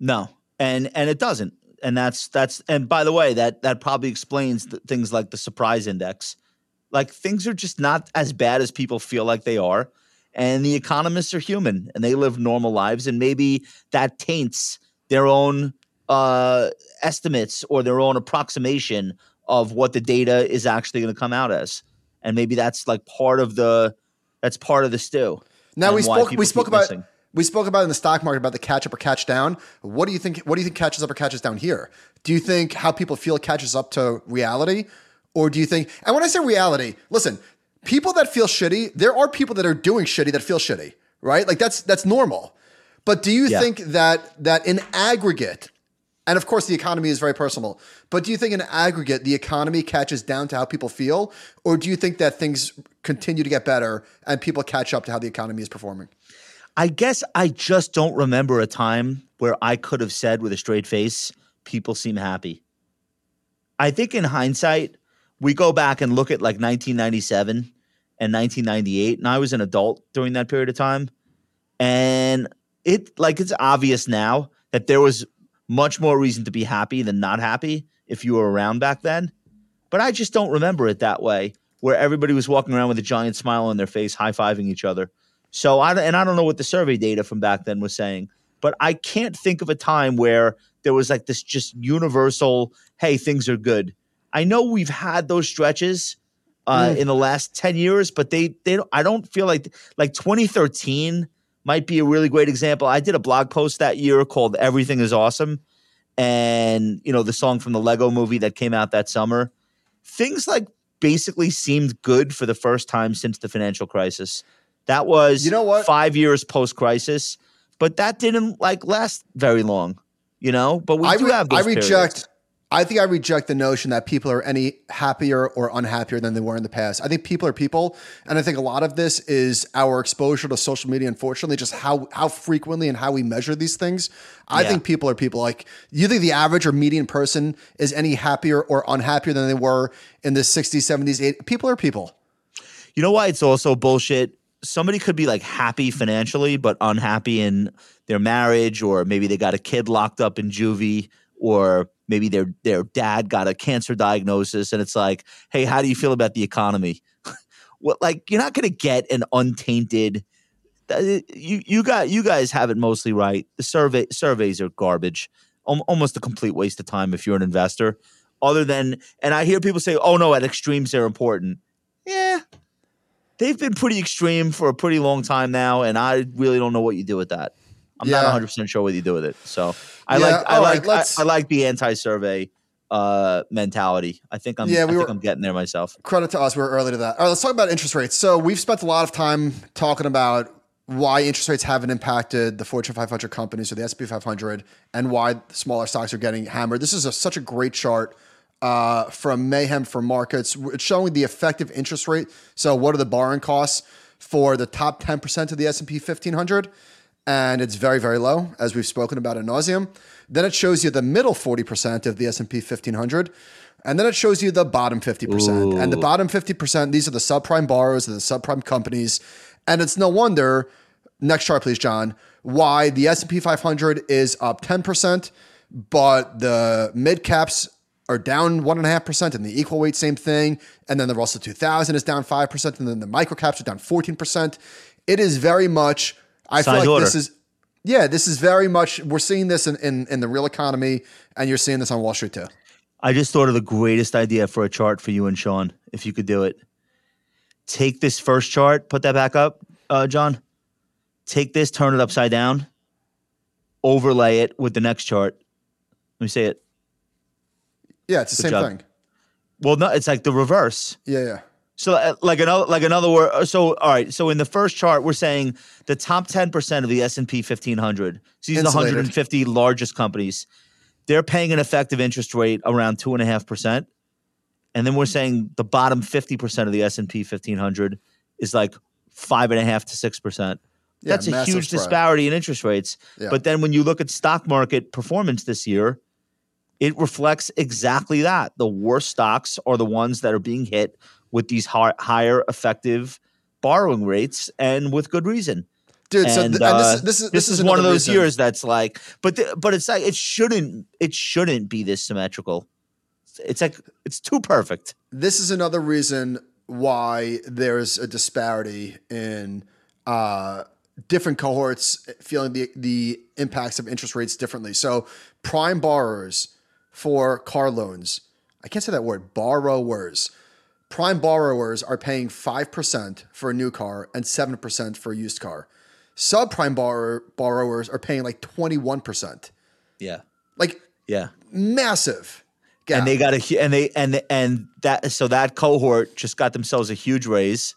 No, no, and and it doesn't. And that's that's and by the way, that that probably explains the, things like the surprise index. Like things are just not as bad as people feel like they are. And the economists are human and they live normal lives. And maybe that taints their own uh, estimates or their own approximation of what the data is actually going to come out as. And maybe that's like part of the that's part of the stew. Now we spoke we spoke about missing. we spoke about in the stock market about the catch up or catch down. What do you think? What do you think catches up or catches down here? Do you think how people feel catches up to reality, or do you think? And when I say reality, listen. People that feel shitty, there are people that are doing shitty that feel shitty, right? Like that's that's normal. But do you yeah. think that that in aggregate, and of course the economy is very personal, but do you think in aggregate the economy catches down to how people feel? Or do you think that things continue to get better and people catch up to how the economy is performing? I guess I just don't remember a time where I could have said with a straight face, people seem happy. I think in hindsight, we go back and look at like nineteen ninety-seven and nineteen ninety-eight, and I was an adult during that period of time. And it like it's obvious now that there was much more reason to be happy than not happy if you were around back then. But I just don't remember it that way, where everybody was walking around with a giant smile on their face, high-fiving each other. So I and I don't know what the survey data from back then was saying, but I can't think of a time where there was like this just universal, hey, things are good. I know we've had those stretches uh, mm. in the last ten years, but they they don't, I don't feel like like twenty thirteen might be a really great example. I did a blog post that year called "Everything Is Awesome," and you know the song from the Lego Movie that came out that summer. Things like basically seemed good for the first time since the financial crisis, That was, you know what, five years post-crisis, but that didn't like last very long, you know? But we I do re- have those I reject. Periods. I think I reject the notion that people are any happier or unhappier than they were in the past. I think people are people. And I think a lot of this is our exposure to social media, unfortunately, just how how frequently and how we measure these things. I yeah. think people are people. Like, you think the average or median person is any happier or unhappier than they were in the sixties, seventies, eighties? People are people. You know why it's also bullshit? Somebody could be like happy financially, but unhappy in their marriage, or maybe they got a kid locked up in juvie, or maybe their their dad got a cancer diagnosis, and it's like, hey, how do you feel about the economy? Well, like, you're not going to get an untainted. You you got you guys have it mostly right. The survey surveys are garbage, Om, almost a complete waste of time if you're an investor. Other than, and I hear people say, oh no, at extremes they're important. Yeah, they've been pretty extreme for a pretty long time now, and I really don't know what you do with that. I'm yeah. not one hundred percent sure what you do with it. So I yeah, like I right, like I, I like the anti-survey uh, mentality. I think I'm yeah, we I think were, I'm getting there myself. Credit to us, we were early to that. All right, let's talk about interest rates. So we've spent a lot of time talking about why interest rates haven't impacted the Fortune five hundred companies or the S and P five hundred, and why smaller stocks are getting hammered. This is a, such a great chart uh, from Mayhem for Markets. It's showing the effective interest rate. So what are the borrowing costs for the top ten percent of the S and P fifteen hundred? And it's very, very low, as we've spoken about ad nauseum. Then it shows you the middle forty percent of the S and P fifteen hundred. And then it shows you the bottom fifty percent. Ooh. And the bottom fifty percent, these are the subprime borrowers and the subprime companies. And it's no wonder, next chart please, John, why the S and P five hundred is up ten percent, but the mid caps are down one point five percent, and the equal weight, same thing. And then the Russell two thousand is down five percent, and then the micro caps are down fourteen percent. It is very much... I feel like order. this is, yeah, this is very much, we're seeing this in, in, in the real economy, and you're seeing this on Wall Street too. I just thought of the greatest idea for a chart for you and Sean, if you could do it. Take this first chart, put that back up, uh, John. Take this, turn it upside down, overlay it with the next chart. Let me see it. Yeah, it's the Good same job. thing. Well, no, it's like the reverse. Yeah, yeah. So like another like another word. So all right. So in the first chart, we're saying the top ten percent of the S and P fifteen hundred. So these Insulated. are the one hundred fifty largest companies. They're paying an effective interest rate around two and a half percent, and then we're saying the bottom fifty percent of the S and P fifteen hundred is like five and a half to six percent. That's yeah, a huge spread. disparity in interest rates. Yeah. But then when you look at stock market performance this year, it reflects exactly that. The worst stocks are the ones that are being hit with these high, higher effective borrowing rates, and with good reason. Dude, and, so th- uh, and this, this is this, this is one of those reason. years that's like, but th- but it's like it shouldn't it shouldn't be this symmetrical. It's like it's too perfect. This is another reason why there's a disparity in uh, different cohorts feeling the the impacts of interest rates differently. So prime borrowers for car loans, I can't say that word, borrowers. Prime borrowers are paying five percent for a new car and seven percent for a used car. Subprime borrower, borrowers are paying like twenty-one percent. Yeah. Like yeah. massive gap. And they got a and they and and that so that cohort just got themselves a huge raise.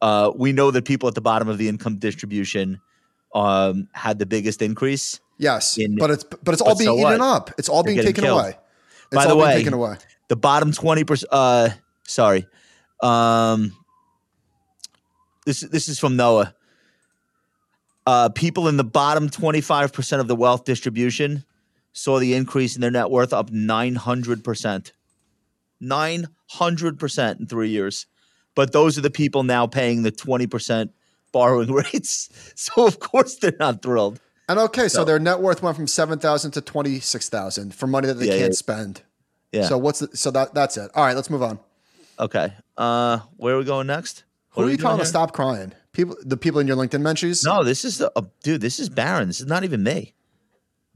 uh, we know that people at the bottom of the income distribution um, had the biggest increase. Yes. In, but it's but it's but all being so eaten what? up. It's all They're being taken killed. away. It's By all the being way, taken away. The bottom twenty percent, uh, sorry. Um, this, this is from Noah. Uh, people in the bottom twenty-five percent of the wealth distribution saw the increase in their net worth up nine hundred percent. nine hundred percent in three years. But those are the people now paying the twenty percent borrowing rates. So, of course, they're not thrilled. And okay, so, so their net worth went from seven thousand dollars to twenty-six thousand dollars for money that they yeah, can't yeah. spend. Yeah. So what's the, so that that's it. All right, let's move on. Okay. Uh, where are we going next? What Who are you calling to stop crying? People, the people in your LinkedIn mentions? No, this is the uh, dude. This is Barron. This is not even me.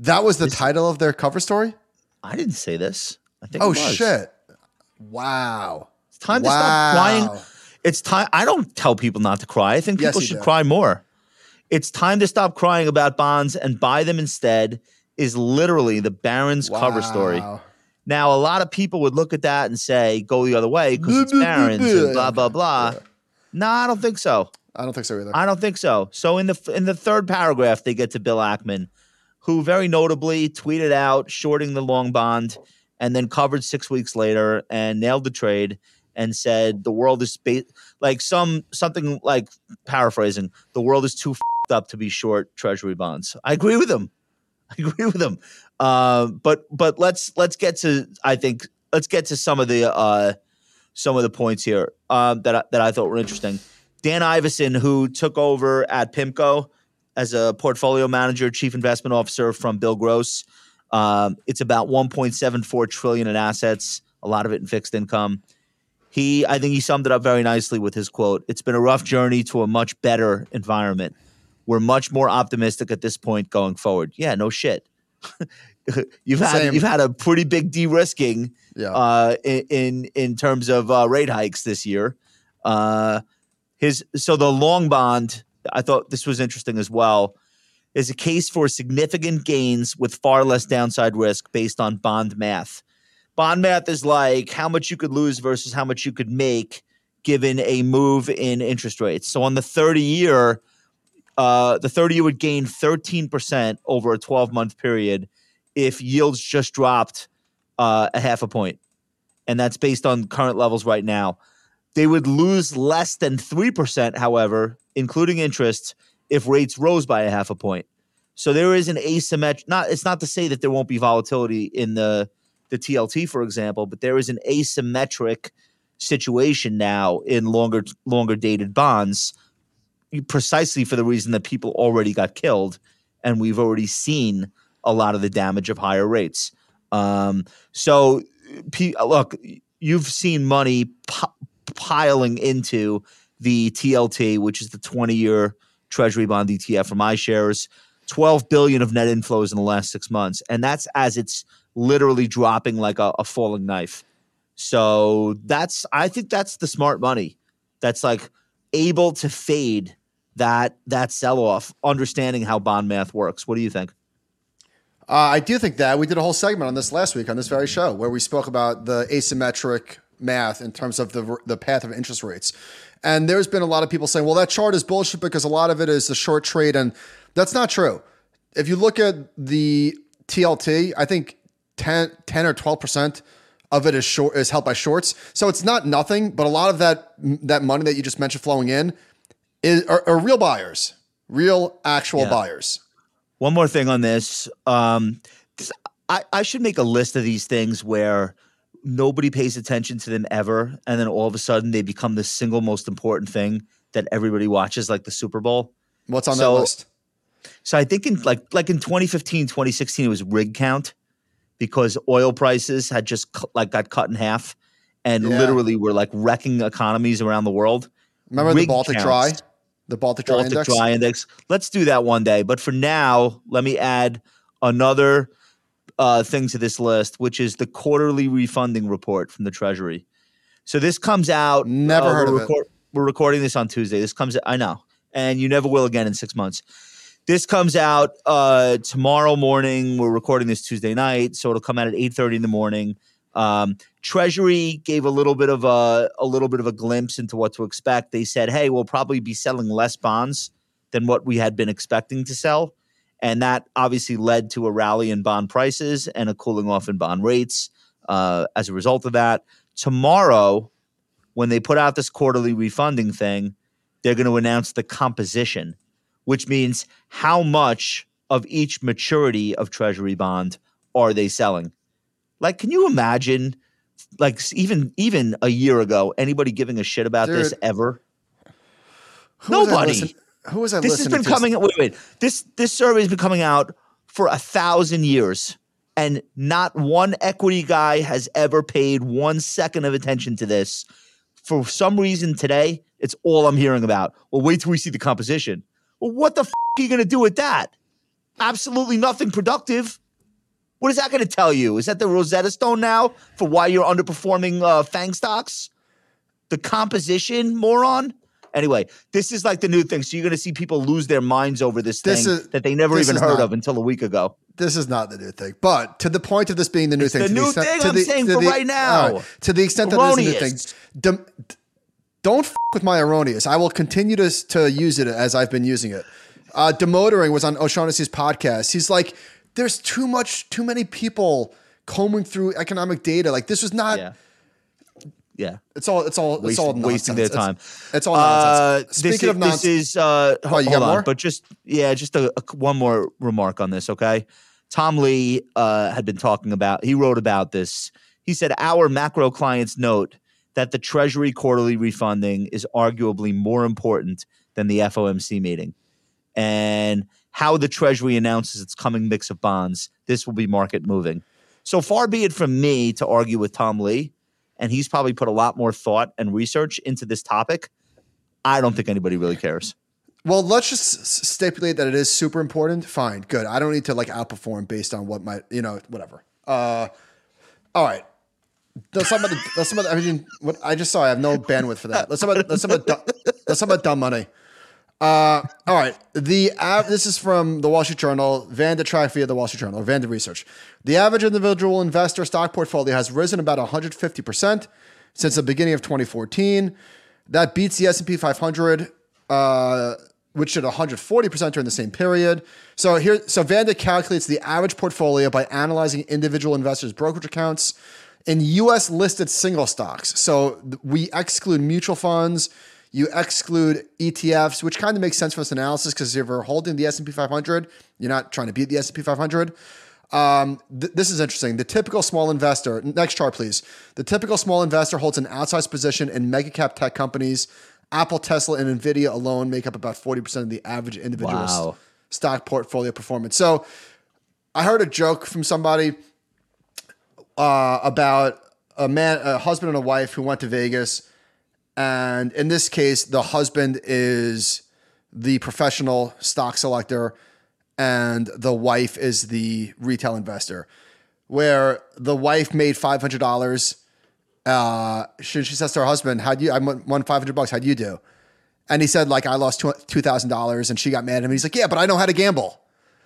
That was the this, title of their cover story. I didn't say this. I think. Oh it was. shit! Wow. It's time wow. to stop crying. It's time. I don't tell people not to cry. I think people yes, should do. cry more. It's time to stop crying about bonds and buy them instead. Is literally the Barron's wow. cover story. Now, a lot of people would look at that and say, go the other way because it's Barron's and blah, blah, blah. Yeah. No, I don't think so. I don't think so either. I don't think so. So in the in the third paragraph, they get to Bill Ackman, who very notably tweeted out shorting the long bond and then covered six weeks later and nailed the trade and said the world is ba- like some something like paraphrasing, the world is too f***ed up to be short treasury bonds. I agree with him. I agree with him. Uh, but but let's let's get to I think let's get to some of the uh, some of the points here uh, that I, that I thought were interesting. Dan Iverson, who took over at PIMCO as a portfolio manager, chief investment officer from Bill Gross. Um, it's about one point seven four trillion dollars in assets, a lot of it in fixed income. He, I think he summed it up very nicely with his quote, "It's been a rough journey to a much better environment. We're much more optimistic at this point going forward." Yeah, no shit. You've had Same. You've had a pretty big de-risking yeah. uh, in, in in terms of uh, rate hikes this year. Uh, his so the long bond, I thought this was interesting as well, is a case for significant gains with far less downside risk based on bond math. Bond math is like how much you could lose versus how much you could make given a move in interest rates. So on the thirty-year, uh, the thirty-year would gain thirteen percent over a twelve-month period if yields just dropped uh, a half a point. And that's based on current levels right now. They would lose less than three percent, however, including interest, if rates rose by a half a point. So there is an asymmetric, not, it's not to say that there won't be volatility in the, the T L T, for example, but there is an asymmetric situation now in longer, longer dated bonds, precisely for the reason that people already got killed. And we've already seen a lot of the damage of higher rates. Um, so P- look, you've seen money p- piling into the T L T, which is the twenty year Treasury bond E T F from iShares, twelve billion dollars of net inflows in the last six months. And that's as it's literally dropping like a, a falling knife. So that's, I think that's the smart money that's like able to fade that, that sell-off, understanding how bond math works. What do you think? Uh, I do think that we did a whole segment on this last week on this very show where we spoke about the asymmetric math in terms of the the path of interest rates. And there's been a lot of people saying, well, that chart is bullshit because a lot of it is a short trade. And that's not true. If you look at the T L T, I think ten or twelve percent of it is short, is held by shorts. So it's not nothing, but a lot of that that money that you just mentioned flowing in is are, are real buyers, real actual yeah. buyers. One more thing on this. Um, this I, I should make a list of these things where nobody pays attention to them ever, and then all of a sudden they become the single most important thing that everybody watches, like the Super Bowl. What's on so, that list? So I think in like like in twenty fifteen, twenty sixteen, it was rig count because oil prices had just cu- like got cut in half and yeah. literally were like wrecking economies around the world. Remember rig the Baltic Dry? The Baltic Dry Baltic Index? Dry Index. Let's do that one day. But for now, let me add another – Uh, thing to this list, which is the quarterly refunding report from the Treasury. So this comes out. Never uh, heard of reco- it. We're recording this on Tuesday. This comes. I know, and you never will again in six months. This comes out uh, tomorrow morning. We're recording this Tuesday night, so it'll come out at eight thirty in the morning. Um, Treasury gave a little bit of a a little bit of a glimpse into what to expect. They said, "Hey, we'll probably be selling less bonds than what we had been expecting to sell." And that obviously led to a rally in bond prices and a cooling off in bond rates uh, as a result of that. Tomorrow, when they put out this quarterly refunding thing, they're going to announce the composition, which means how much of each maturity of Treasury bond are they selling? Like, can you imagine, like, even even a year ago, anybody giving a shit about Dude, this ever? Nobody. Who was I this listening to? This has been coming – wait, wait. This, this survey has been coming out for a thousand years, and not one equity guy has ever paid one second of attention to this. For some reason today, it's all I'm hearing about. Well, wait till we see the composition. Well, what the f*** are you going to do with that? Absolutely nothing productive. What is that going to tell you? Is that the Rosetta Stone now for why you're underperforming uh, FANG stocks? The composition, moron? Anyway, this is like the new thing. So you're going to see people lose their minds over this thing this is, that they never even heard not, of until a week ago. This is not the new thing. But to the point of this being the new it's thing. The to new the extent, thing to I'm the, saying to for the, right now. Right, to the extent Erroneous. That it is the new thing. Dem- Don't f with my erroneous. I will continue to to use it as I've been using it. Uh, Demotering was on O'Shaughnessy's podcast. He's like, there's too much, too many people combing through economic data. Like this was not. Yeah. Yeah. It's all, it's all, wasting, it's all nonsense. Wasting their time. It's, it's all nonsense. Uh, Speaking this is, of nonsense. This is, uh, oh, you got on, more? But just, yeah, just a, a, one more remark on this, okay? Tom Lee uh, had been talking about, he wrote about this. He said, our macro clients note that the Treasury quarterly refunding is arguably more important than the F O M C meeting. And how the Treasury announces its coming mix of bonds, this will be market moving. So far be it from me to argue with Tom Lee. And he's probably put a lot more thought and research into this topic. I don't think anybody really cares. Well, let's just stipulate that it is super important. Fine, good. I don't need to like outperform based on what my, you know, whatever. Uh, all right. Let's talk about, the, let's talk about the, I mean, what I just saw. I have no bandwidth for that. Let's talk about, let's talk about, dumb, let's talk about dumb money. Uh, all right. The uh, this is from the Wall Street Journal, Vanda Track via the Wall Street Journal, or Vanda Research. The average individual investor stock portfolio has risen about one hundred fifty percent since the beginning of twenty fourteen. That beats the S and P five hundred, uh, which did one hundred forty percent during the same period. So here, so Vanda calculates the average portfolio by analyzing individual investors' brokerage accounts in U S listed single stocks. So we exclude mutual funds. You exclude E T Fs, which kind of makes sense for this analysis because if you're holding the S and P five hundred, you're not trying to beat the S and P five hundred. Um, th- this is interesting. The typical small investor, next chart, please. The typical small investor holds an outsized position in mega cap tech companies. Apple, Tesla, and Nvidia alone make up about forty percent of the average individual wow. stock portfolio performance. So I heard a joke from somebody uh, about a man, a husband and a wife who went to Vegas. And in this case, the husband is the professional stock selector and the wife is the retail investor, where the wife made five hundred dollars. Uh, she, she says to her husband, how'd you, I won five hundred bucks. How'd you do? And he said, like, I lost two thousand dollars and she got mad at him. And he's like, yeah, but I know how to gamble.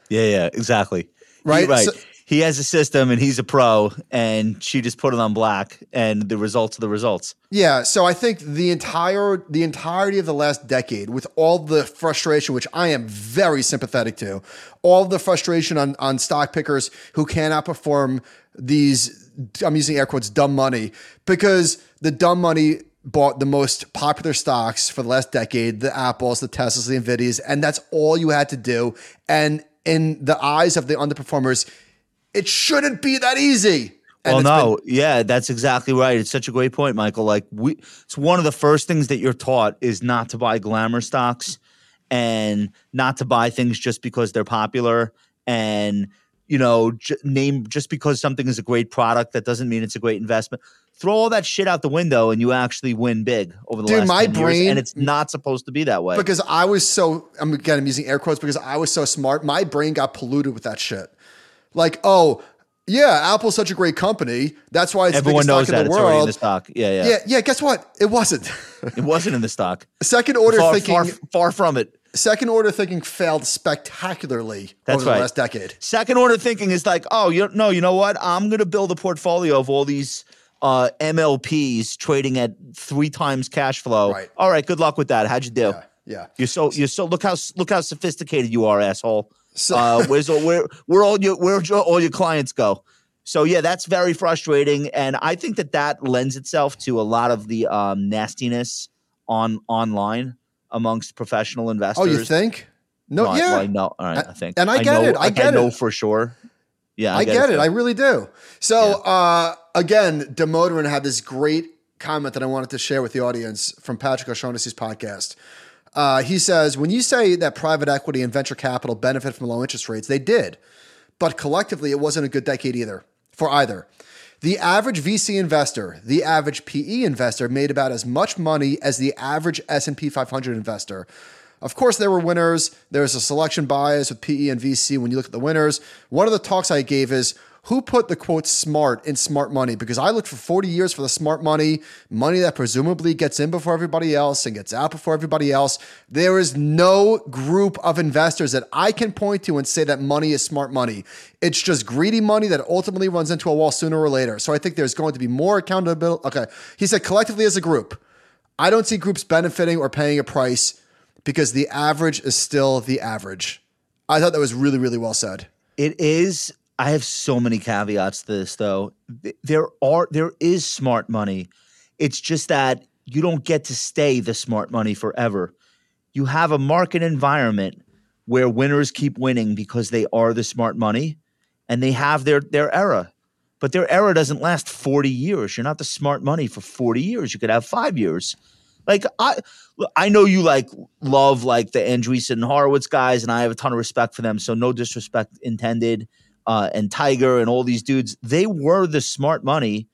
Yeah, yeah, exactly. Right. He, right. So, he has a system and he's a pro and she just put it on black and the results are the results. Yeah. So I think the entire, the entirety of the last decade with all the frustration, which I am very sympathetic to, all the frustration on, on stock pickers who cannot perform these, I'm using air quotes, dumb money, because the dumb money bought the most popular stocks for the last decade, the Apples, the Teslas, the Nvidias, and that's all you had to do. And in the eyes of the underperformers, it shouldn't be that easy. And well, no. Been- yeah, that's exactly right. It's such a great point, Michael. Like we, it's one of the first things that you're taught is not to buy glamour stocks and not to buy things just because they're popular. And, you know, j- name just because something is a great product, that doesn't mean it's a great investment. Throw all that shit out the window and you actually win big over the Dude, last my brain, years. And it's not supposed to be that way. Because I was so, I'm again, I'm using air quotes, because I was so smart. My brain got polluted with that shit. Like, oh, yeah, Apple's such a great company. That's why it's Everyone the biggest knows stock that. in the it's world. Already in the stock. Yeah, yeah. Yeah, yeah. Guess what? It wasn't. It wasn't in the stock. Second order far, thinking. Far, far from it. Second order thinking failed spectacularly That's over right. the last decade. Second order thinking is like, oh, you no, you know what? I'm going to build a portfolio of all these uh, M L Ps trading at three times cash flow. Right. All right, good luck with that. How'd you do? Yeah, yeah. You're so, you're so, look how, look how sophisticated you are, asshole. So uh, where's all, where where all your where all your clients go? So yeah, that's very frustrating, and I think that that lends itself to a lot of the um, nastiness on online amongst professional investors. Oh, you think? No, no yeah, I, well, no, all right, I, I think, and I, I get know, it. I get I, I know it. for sure. Yeah, I, I get, get it. it. I really do. So yeah. uh, again, Demoterin had this great comment that I wanted to share with the audience from Patrick O'Shaughnessy's podcast. Uh, he says, when you say that private equity and venture capital benefit from low interest rates, they did. But collectively, it wasn't a good decade either for either. The average V C investor, the average P E investor made about as much money as the average S and P five hundred investor. Of course, there were winners. There's a selection bias with P E and V C when you look at the winners. One of the talks I gave is, who put the quote smart in smart money? Because I looked for forty years for the smart money, money that presumably gets in before everybody else and gets out before everybody else. There is no group of investors that I can point to and say that money is smart money. It's just greedy money that ultimately runs into a wall sooner or later. So I think there's going to be more accountability. Okay. He said collectively as a group, I don't see groups benefiting or paying a price because the average is still the average. I thought that was really, really well said. It is. I have so many caveats to this, though. There are, there is smart money. It's just that you don't get to stay the smart money forever. You have a market environment where winners keep winning because they are the smart money and they have their, their era. But their era doesn't last forty years. You're not the smart money for forty years. You could have five years. Like I I know you like love like the Andreessen and Horowitz guys, and I have a ton of respect for them, so no disrespect intended. Uh, and Tiger and all these dudes, they were the smart money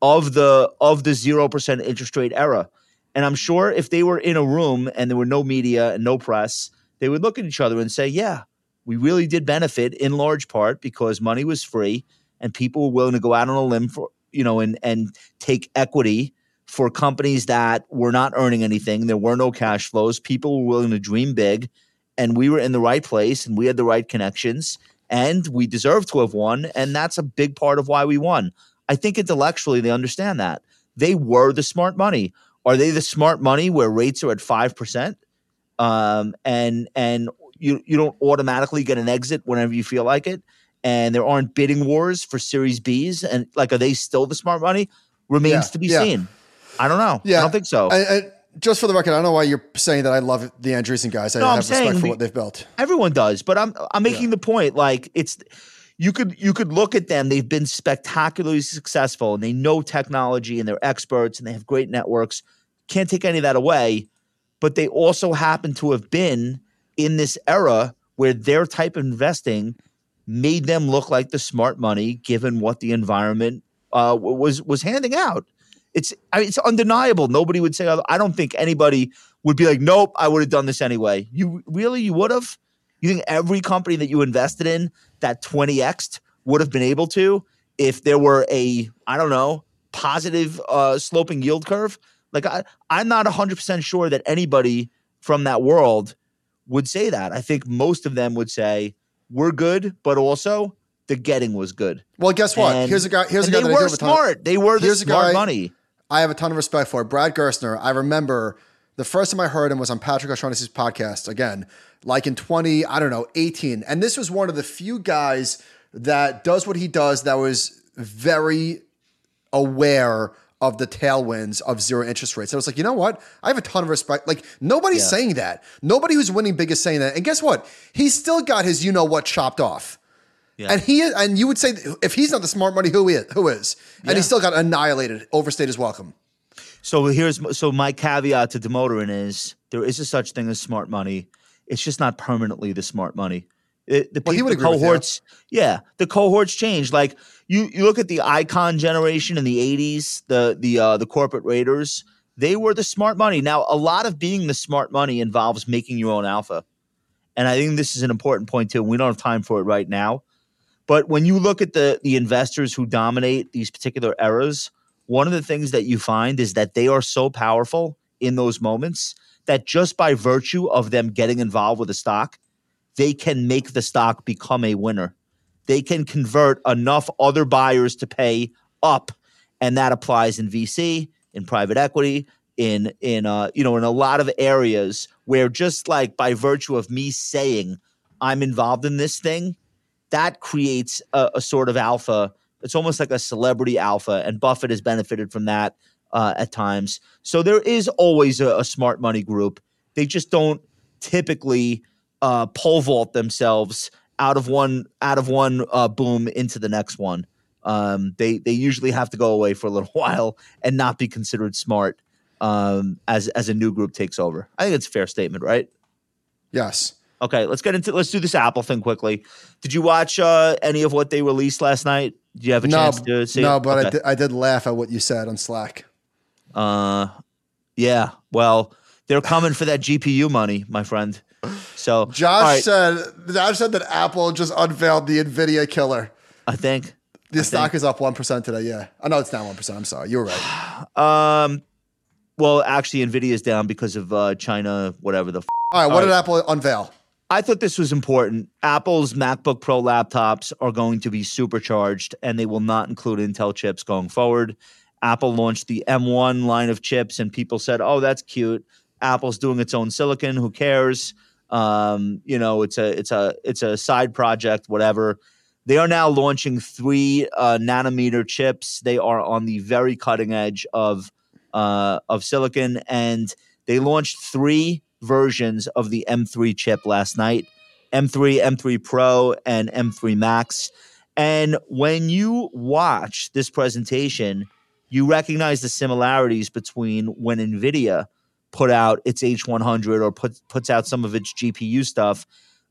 of the of the zero percent interest rate era. And I'm sure if they were in a room and there were no media and no press, they would look at each other and say, yeah, we really did benefit in large part because money was free and people were willing to go out on a limb for, you know, and and take equity for companies that were not earning anything. There were no cash flows. People were willing to dream big, and we were in the right place and we had the right connections. And we deserve to have won, and that's a big part of why we won. I think intellectually they understand that. They were the smart money. Are they the smart money where rates are at five percent um, and and you, you don't automatically get an exit whenever you feel like it, and there aren't bidding wars for Series Bs, and like are they still the smart money? Remains yeah, to be yeah. seen. I don't know. Yeah. I don't think so. I, I- Just for the record, I don't know why you're saying that I love the Andreessen guys. I no, have I'm respect saying, for what they've built. Everyone does, but I'm I'm making yeah. the point. Like it's you could you could look at them. They've been spectacularly successful, and they know technology, and they're experts, and they have great networks. Can't take any of that away. But they also happen to have been in this era where their type of investing made them look like the smart money, given what the environment uh, was was handing out. It's I mean, it's undeniable. Nobody would say, I don't think anybody would be like, nope, I would have done this anyway. You really, you would have? You think every company that you invested in that twenty X'd would have been able to if there were a, I don't know, positive uh, sloping yield curve? Like I, I'm not one hundred percent sure that anybody from that world would say that. I think most of them would say, we're good, but also the getting was good. Well, guess what? And, here's a guy. Here's a guy that I did with Tom. They were smart. They were the smart money. I have a ton of respect for it. Brad Gerstner, I remember the first time I heard him was on Patrick O'Shaughnessy's podcast, again, like in twenty, I don't know, eighteen. And this was one of the few guys that does what he does that was very aware of the tailwinds of zero interest rates. So I was like, you know what? I have a ton of respect. Like nobody's yeah. saying that. Nobody who's winning big is saying that. And guess what? He's still got his, you know what, chopped off. Yeah. And he and you would say if he's not the smart money, who is? Who is? And yeah. he still got annihilated. Overstayed his welcome. So here's so my caveat to Demoterin is there is a such thing as smart money. It's just not permanently the smart money. It, the well, people, he would the agree cohorts, with you. yeah, the cohorts change. Like you, you look at the Icon generation in the eighties, the the uh, the corporate raiders. They were the smart money. Now a lot of being the smart money involves making your own alpha, and I think this is an important point too. We don't have time for it right now. But when you look at the the investors who dominate these particular eras, one of the things that you find is that they are so powerful in those moments that just by virtue of them getting involved with the stock, they can make the stock become a winner. They can convert enough other buyers to pay up, and that applies in V C, in private equity, in in uh, you know in a lot of areas where just like by virtue of me saying I'm involved in this thing, that creates a, a sort of alpha. It's almost like a celebrity alpha, and Buffett has benefited from that uh, at times. So there is always a, a smart money group. They just don't typically uh, pole vault themselves out of one out of one uh, boom into the next one. Um, they they usually have to go away for a little while and not be considered smart um, as as a new group takes over. I think it's a fair statement, right? Yes. Okay, let's get into let's do this Apple thing quickly. Did you watch uh, any of what they released last night? Did you have a no, chance to see? No, it? but okay. I, did, I did laugh at what you said on Slack. Uh, yeah. Well, they're coming for that G P U money, my friend. So Josh right. said, Josh said that Apple just unveiled the Nvidia killer. I think the I stock think. is up one percent today. Yeah, I oh, know it's down one percent. I'm sorry, you were right. um, well, actually, Nvidia is down because of uh, China, whatever the. F- All right, what All did right. Apple unveil? I thought this was important. Apple's MacBook Pro laptops are going to be supercharged, and they will not include Intel chips going forward. Apple launched the M one line of chips and people said, oh, that's cute. Apple's doing its own silicon. Who cares? Um, you know, it's a it's a it's a side project, whatever. They are now launching three uh, nanometer chips. They are on the very cutting edge of uh, of silicon, and they launched three versions of the M three chip last night: M three, M three Pro, and M three Max. And when you watch this presentation, you recognize the similarities between when Nvidia put out its H one hundred or put, puts out some of its G P U stuff.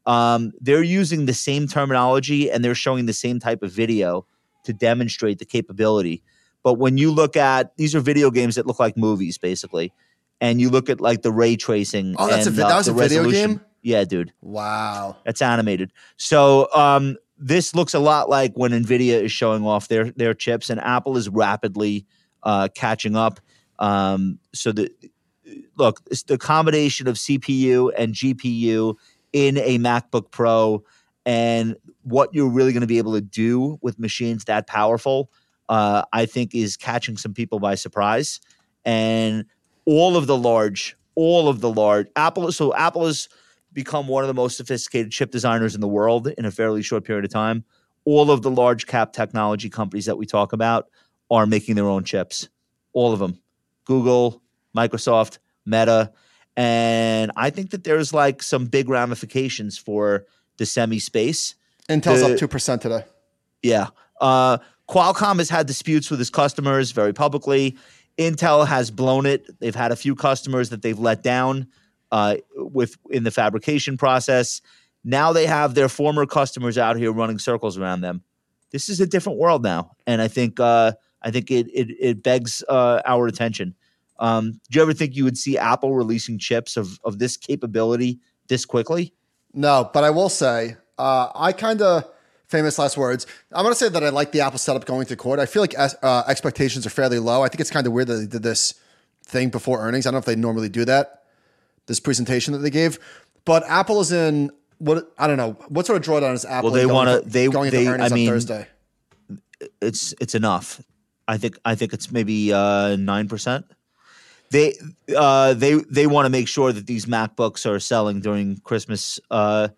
Um, they're using the same terminology and they're showing the same type of video to demonstrate the capability. But when you look at, these are video games that look like movies basically. And you look at like the ray tracing. Oh, that's and, a, that uh, was a video resolution. Game? Yeah, dude. Wow. That's animated. So um, this looks a lot like when NVIDIA is showing off their, their chips, and Apple is rapidly uh, catching up. Um, so the look, it's the combination of C P U and G P U in a MacBook Pro, and what you're really going to be able to do with machines that powerful, uh, I think is catching some people by surprise. And all of the large, all of the large, Apple, so Apple has become one of the most sophisticated chip designers in the world in a fairly short period of time. All of the large cap technology companies that we talk about are making their own chips. All of them. Google, Microsoft, Meta. And I think that there's like some big ramifications for the semi space. Intel's the, up two percent today. Yeah. Uh, Qualcomm has had disputes with his customers very publicly. Intel has blown it. They've had a few customers that they've let down uh, with in the fabrication process. Now they have their former customers out here running circles around them. This is a different world now, and I think uh, I think it it, it begs uh, our attention. Um, do you ever think you would see Apple releasing chips of of this capability this quickly? No, but I will say uh, I kind of. Famous last words. I'm going to say that I like the Apple setup going to court. I feel like uh, expectations are fairly low. I think it's kind of weird that they did this thing before earnings. I don't know if they normally do that, this presentation that they gave. But Apple is in, what I don't know, what sort of drawdown is Apple well, they going, wanna, they, going they, into earnings I mean, on Thursday? It's it's enough. I think I think it's maybe uh, nine percent. They, uh, they, they want to make sure that these MacBooks are selling during Christmas uh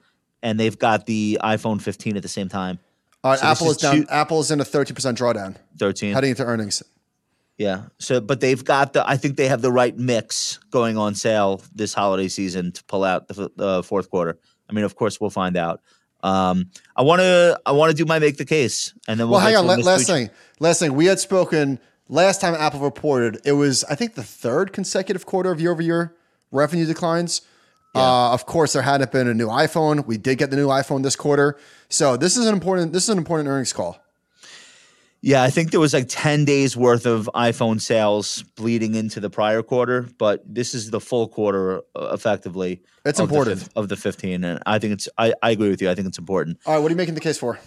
and they've got the iPhone fifteen at the same time. All right, so Apple is down. Two, Apple is in a thirty percent drawdown. thirteen Heading into earnings. Yeah. So, but they've got the. I think they have the right mix going on sale this holiday season to pull out the uh, fourth quarter. I mean, of course, we'll find out. Um, I want to. I want to do my make the case, and then we'll. Well, hang on. Last thing. Last thing. We had spoken last time Apple reported. It was, I think, the third consecutive quarter of year-over-year revenue declines. Uh, of course, there hadn't been a new iPhone. We did get the new iPhone this quarter, so this is an important. This is an important earnings call. Yeah, I think there was like ten days worth of iPhone sales bleeding into the prior quarter, but this is the full quarter uh, effectively. It's of important the, of the fifteen, and I think it's. I, I agree with you. I think it's important. All right, what are you making the case for?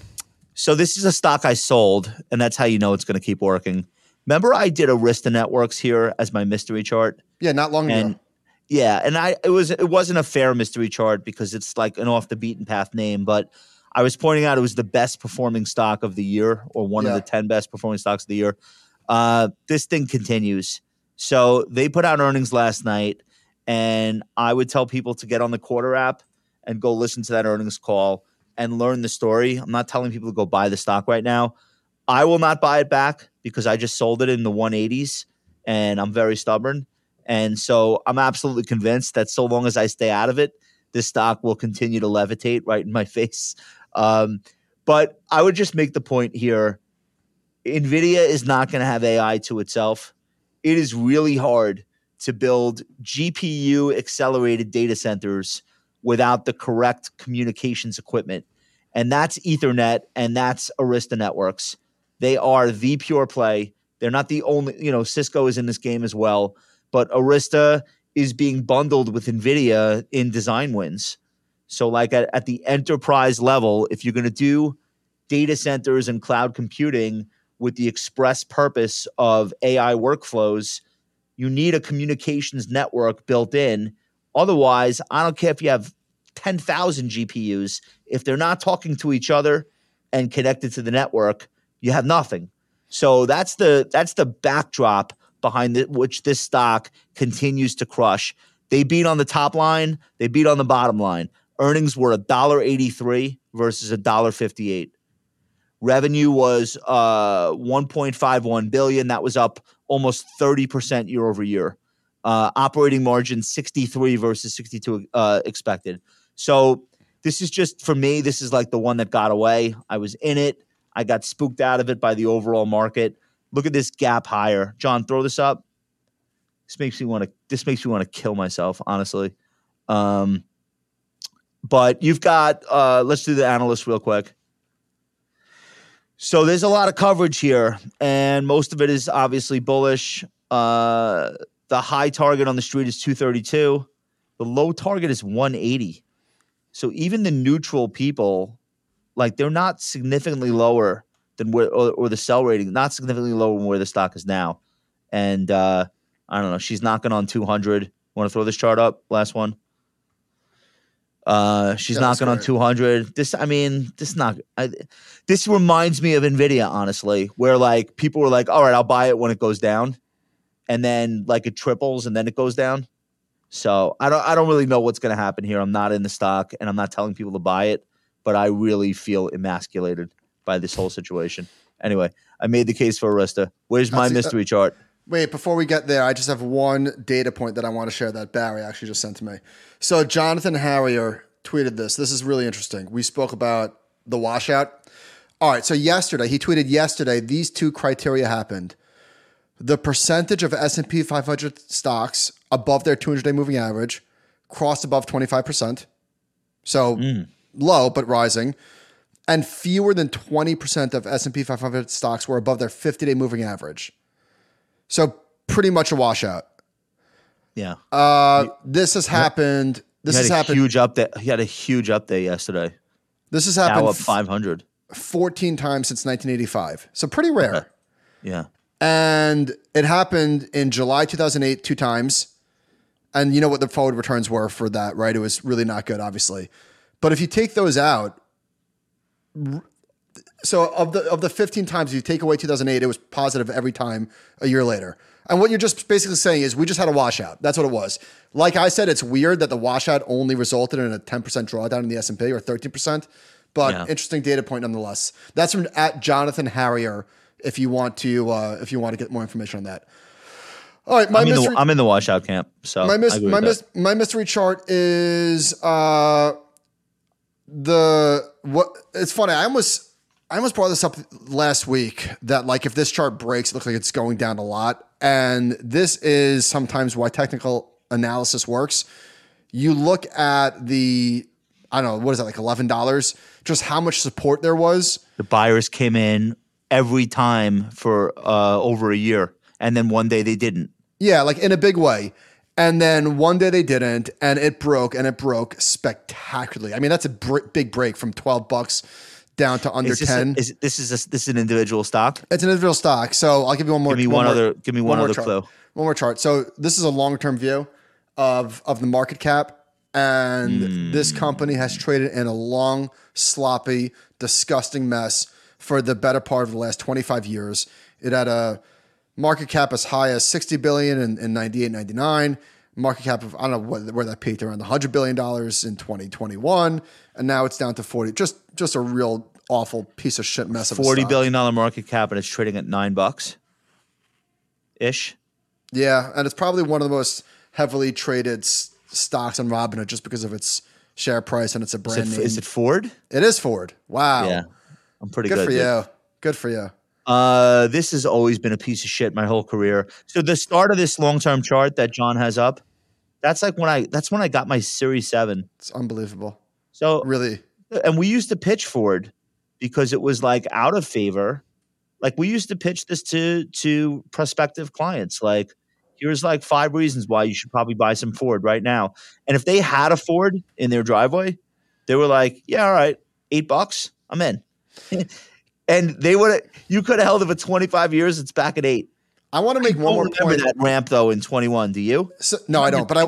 So this is a stock I sold, and that's how you know it's going to keep working. Remember, I did Arista Networks here as my mystery chart. Yeah, not long and ago. Yeah, and I it was it wasn't a fair mystery chart because it's like an off the beaten path name, but I was pointing out it was the best performing stock of the year, or one yeah. of the ten best performing stocks of the year. Uh, this thing continues. So they put out earnings last night, and I would tell people to get on the Quarter app and go listen to that earnings call and learn the story. I'm not telling people to go buy the stock right now. I will not buy it back because I just sold it in the one eighties, and I'm very stubborn. And so I'm absolutely convinced that so long as I stay out of it, this stock will continue to levitate right in my face. Um, but I would just make the point here. NVIDIA is not going to have A I to itself. It is really hard to build G P U accelerated data centers without the correct communications equipment. And that's Ethernet and that's Arista Networks. They are the pure play. They're not the only, you know, Cisco is in this game as well. But Arista is being bundled with NVIDIA in design wins. So like at, at the enterprise level, if you're going to do data centers and cloud computing with the express purpose of A I workflows, you need a communications network built in. Otherwise, I don't care if you have ten thousand G P Us. If they're not talking to each other and connected to the network, you have nothing. So that's the that's the backdrop behind the, which this stock continues to crush. They beat on the top line. They beat on the bottom line. Earnings were one dollar eighty-three versus one dollar fifty-eight. Revenue was uh, one point five one billion dollars. That was up almost thirty percent year over year. Uh, operating margin sixty-three versus sixty-two uh, expected. So this is just, for me, this is like the one that got away. I was in it. I got spooked out of it by the overall market. Look at this gap higher. John, throw this up. This makes me want to, this makes me want to kill myself, honestly. Um, but you've got, uh, let's do the analyst real quick. So there's a lot of coverage here, and most of it is obviously bullish. Uh, the high target on the street is two thirty-two. The low target is one eighty. So even the neutral people, like, they're not significantly lower than where, or, or the sell rating, not significantly lower than where the stock is now. And uh, I don't know, she's knocking on two hundred. Want to throw this chart up? Last one. Uh, she's that knocking on two hundred. This, I mean, this not. I, this reminds me of Nvidia, honestly, where like people were like, "All right, I'll buy it when it goes down," and then like it triples and then it goes down. So I don't, I don't really know what's going to happen here. I'm not in the stock, and I'm not telling people to buy it, but I really feel emasculated by this whole situation. Anyway, I made the case for Arista. Where's my That's, mystery uh, chart? Wait, before we get there, I just have one data point that I want to share that Barry actually just sent to me. So Jonathan Harrier tweeted this. This is really interesting. We spoke about the washout. All right, so yesterday, he tweeted yesterday, these two criteria happened. The percentage of S and P five hundred stocks above their two hundred day moving average crossed above twenty-five percent. So mm. low, but rising. And fewer than twenty percent of S and P five hundred stocks were above their fifty day moving average. So pretty much a washout. Yeah. Uh, you, this has happened. This has happened. Huge update. He had a huge update yesterday. This has happened. Now up five hundred. fourteen times since nineteen eighty-five. So pretty rare. Okay. Yeah. And it happened in July two thousand eight two times. And you know what the forward returns were for that, right? It was really not good, obviously. But if you take those out, so of the of the fifteen times you take away two thousand eight, it was positive every time a year later. And what you're just basically saying is we just had a washout. That's what it was. Like I said, it's weird that the washout only resulted in a ten percent drawdown in the S and P or thirteen percent, but yeah. Interesting data point nonetheless. That's from at Jonathan Harrier if you want to uh, if you want to get more information on that. All right, my I'm, mystery, in the, I'm in the washout camp. So my mis- my, mis- my mystery chart is uh, the what it's funny. I almost. I almost brought this up last week that like if this chart breaks, it looks like it's going down a lot. And this is sometimes why technical analysis works. You look at the, I don't know, what is that, like eleven dollars, just how much support there was. The buyers came in every time for uh, over a year. And then one day they didn't. Yeah, like in a big way. And then one day they didn't, and it broke, and it broke spectacularly. I mean, that's a br- big break from twelve bucks down to under ten. A, is, this is a, this is an individual stock. It's an individual stock. So I'll give you one more. Give me one, one other. More, give me one, one other clue. One more chart. So this is a long term view of of the market cap, and mm. this company has traded in a long, sloppy, disgusting mess for the better part of the last twenty-five years. It had a market cap as high as sixty billion dollars in, in ninety-eight ninety-nine. Market cap of I don't know where, where that peaked, around one hundred billion dollars in twenty twenty-one, and now it's down to forty. Just just a real awful piece of shit mess. Of forty billion dollars market cap, and it's trading at nine bucks, ish. Yeah, and it's probably one of the most heavily traded s- stocks on Robinhood just because of its share price and it's a brand is it, name. Is it Ford? It is Ford. Wow. Yeah, I'm pretty good. Good for dude. you. Good for you. Uh, this has always been a piece of shit my whole career. So the start of this long term chart that John has up. That's like when I. That's when I got my Series Seven. It's unbelievable. So really, and we used to pitch Ford because it was like out of favor. Like we used to pitch this to to prospective clients. Like here's like five reasons why you should probably buy some Ford right now. And if they had a Ford in their driveway, they were like, yeah, all right, eight bucks, I'm in. And they would. You could have held it for twenty-five years. It's back at eight. I want to make I one more point. I remember that ramp, though, in twenty-one. Do you? So, no, I don't. But I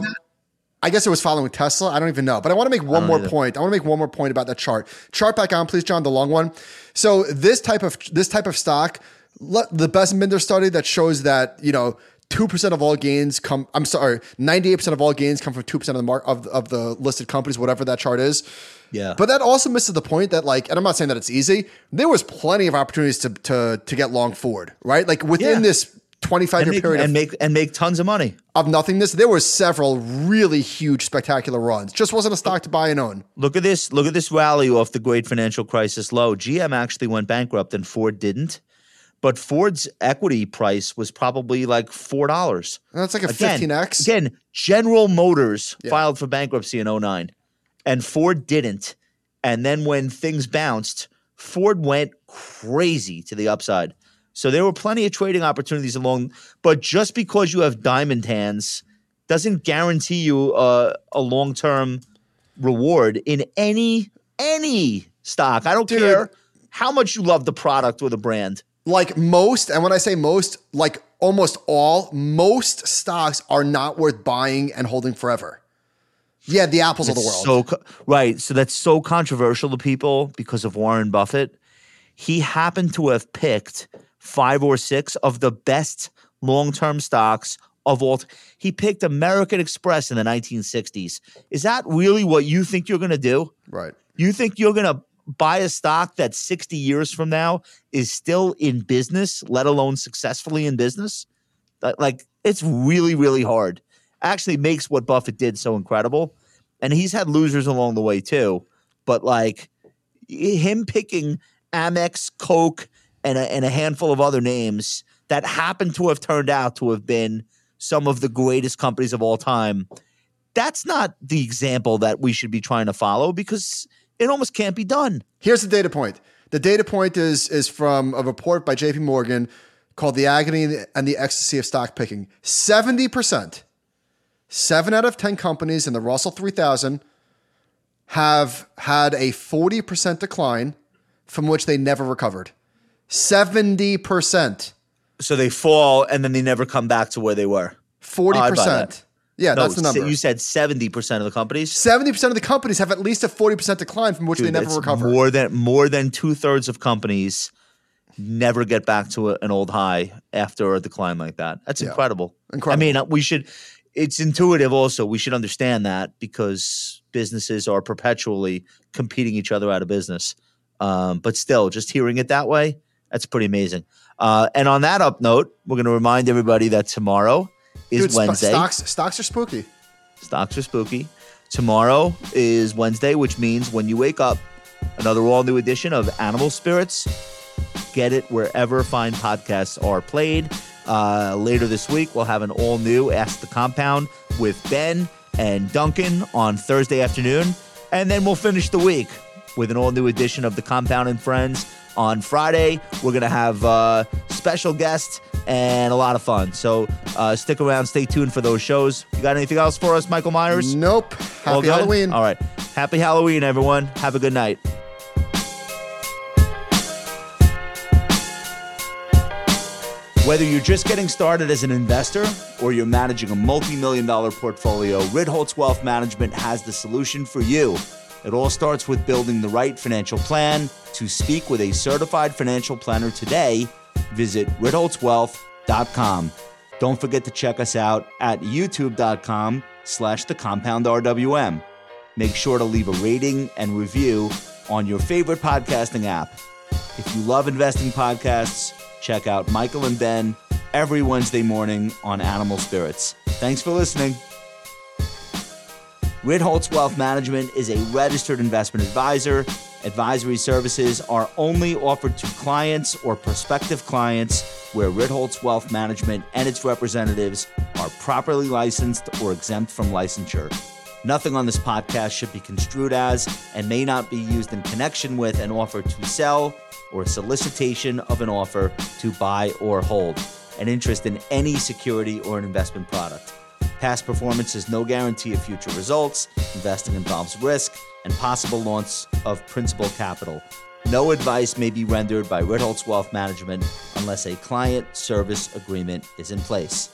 I guess it was following Tesla. I don't even know. But I want to make one more either. point. I want to make one more point about that chart. Chart back on, please, John, the long one. So this type of this type of stock the Bessenbender study that shows that, you know, two percent of all gains come, I'm sorry, ninety-eight percent of all gains come from two percent of the mark of, of the listed companies, whatever that chart is. Yeah. But that also misses the point that, like, and I'm not saying that it's easy. There was plenty of opportunities to, to, to get long forward, right? Like within yeah. this twenty-five year make, period. And of, make, and make tons of money. Of nothingness. There were several really huge, spectacular runs. Just wasn't a stock to buy and own. Look at this. Look at this rally off the great financial crisis low. G M actually went bankrupt and Ford didn't. But Ford's equity price was probably like four dollars. That's like a again, fifteen X. Again, General Motors yeah. filed for bankruptcy in oh nine, and Ford didn't. And then when things bounced, Ford went crazy to the upside. So there were plenty of trading opportunities along. But just because you have diamond hands doesn't guarantee you a, a long-term reward in any, any stock. I don't Dude. care how much you love the product or the brand. Like most, and when I say most, like almost all, most stocks are not worth buying and holding forever. Yeah, the Apples that's of the world. So, right, so that's so controversial to people because of Warren Buffett. He happened to have picked five or six of the best long-term stocks of all. He picked American Express in the nineteen sixties. Is that really what you think you're going to do? Right. You think you're going to buy a stock that sixty years from now is still in business, let alone successfully in business? Like, it's really, really hard. Actually makes what Buffett did so incredible. And he's had losers along the way too. But like him picking Amex, Coke, and a, and a handful of other names that happened to have turned out to have been some of the greatest companies of all time. That's not the example that we should be trying to follow because it almost can't be done. Here's the data point. The data point is is from a report by J P Morgan called The Agony and the Ecstasy of Stock Picking. seventy percent, seven out of ten companies in the Russell three thousand have had a forty percent decline from which they never recovered. seventy percent. So they fall and then they never come back to where they were. forty percent. Yeah, no, that's the number. You said seventy percent of the companies? seventy percent of the companies have at least a forty percent decline from which Dude, they never recover. More than more than two-thirds of companies never get back to a, an old high after a decline like that. That's yeah. incredible. Incredible. I mean, we should – it's intuitive also. We should understand that because businesses are perpetually competing each other out of business. Um, but still, just hearing it that way, that's pretty amazing. Uh, and on that up note, we're going to remind everybody that tomorrow – is Dude, Wednesday. Stocks, stocks are spooky. Stocks are spooky. Tomorrow is Wednesday, which means when you wake up, another all-new edition of Animal Spirits. Get it wherever fine podcasts are played. Uh, later this week, we'll have an all-new Ask the Compound with Ben and Duncan on Thursday afternoon. And then we'll finish the week with an all-new edition of The Compound and Friends. On Friday, we're going to have uh, special guests and a lot of fun. So uh, stick around. Stay tuned for those shows. You got anything else for us, Michael Myers? Nope. Happy Halloween. All right. Happy Halloween, everyone. Have a good night. Whether you're just getting started as an investor or you're managing a multi-million dollar portfolio, Ritholtz Wealth Management has the solution for you. It all starts with building the right financial plan. To speak with a certified financial planner today, visit Ritholtz Wealth dot com. Don't forget to check us out at youtube.com slash the compound RWM. Make sure to leave a rating and review on your favorite podcasting app. If you love investing podcasts, check out Michael and Ben every Wednesday morning on Animal Spirits. Thanks for listening. Ritholtz Wealth Management is a registered investment advisor. Advisory services are only offered to clients or prospective clients where Ritholtz Wealth Management and its representatives are properly licensed or exempt from licensure. Nothing on this podcast should be construed as and may not be used in connection with an offer to sell or solicitation of an offer to buy or hold an interest in any security or an investment product. Past performance is no guarantee of future results. Investing involves risk and possible loss of principal capital. No advice may be rendered by Ritholtz Wealth Management unless a client service agreement is in place.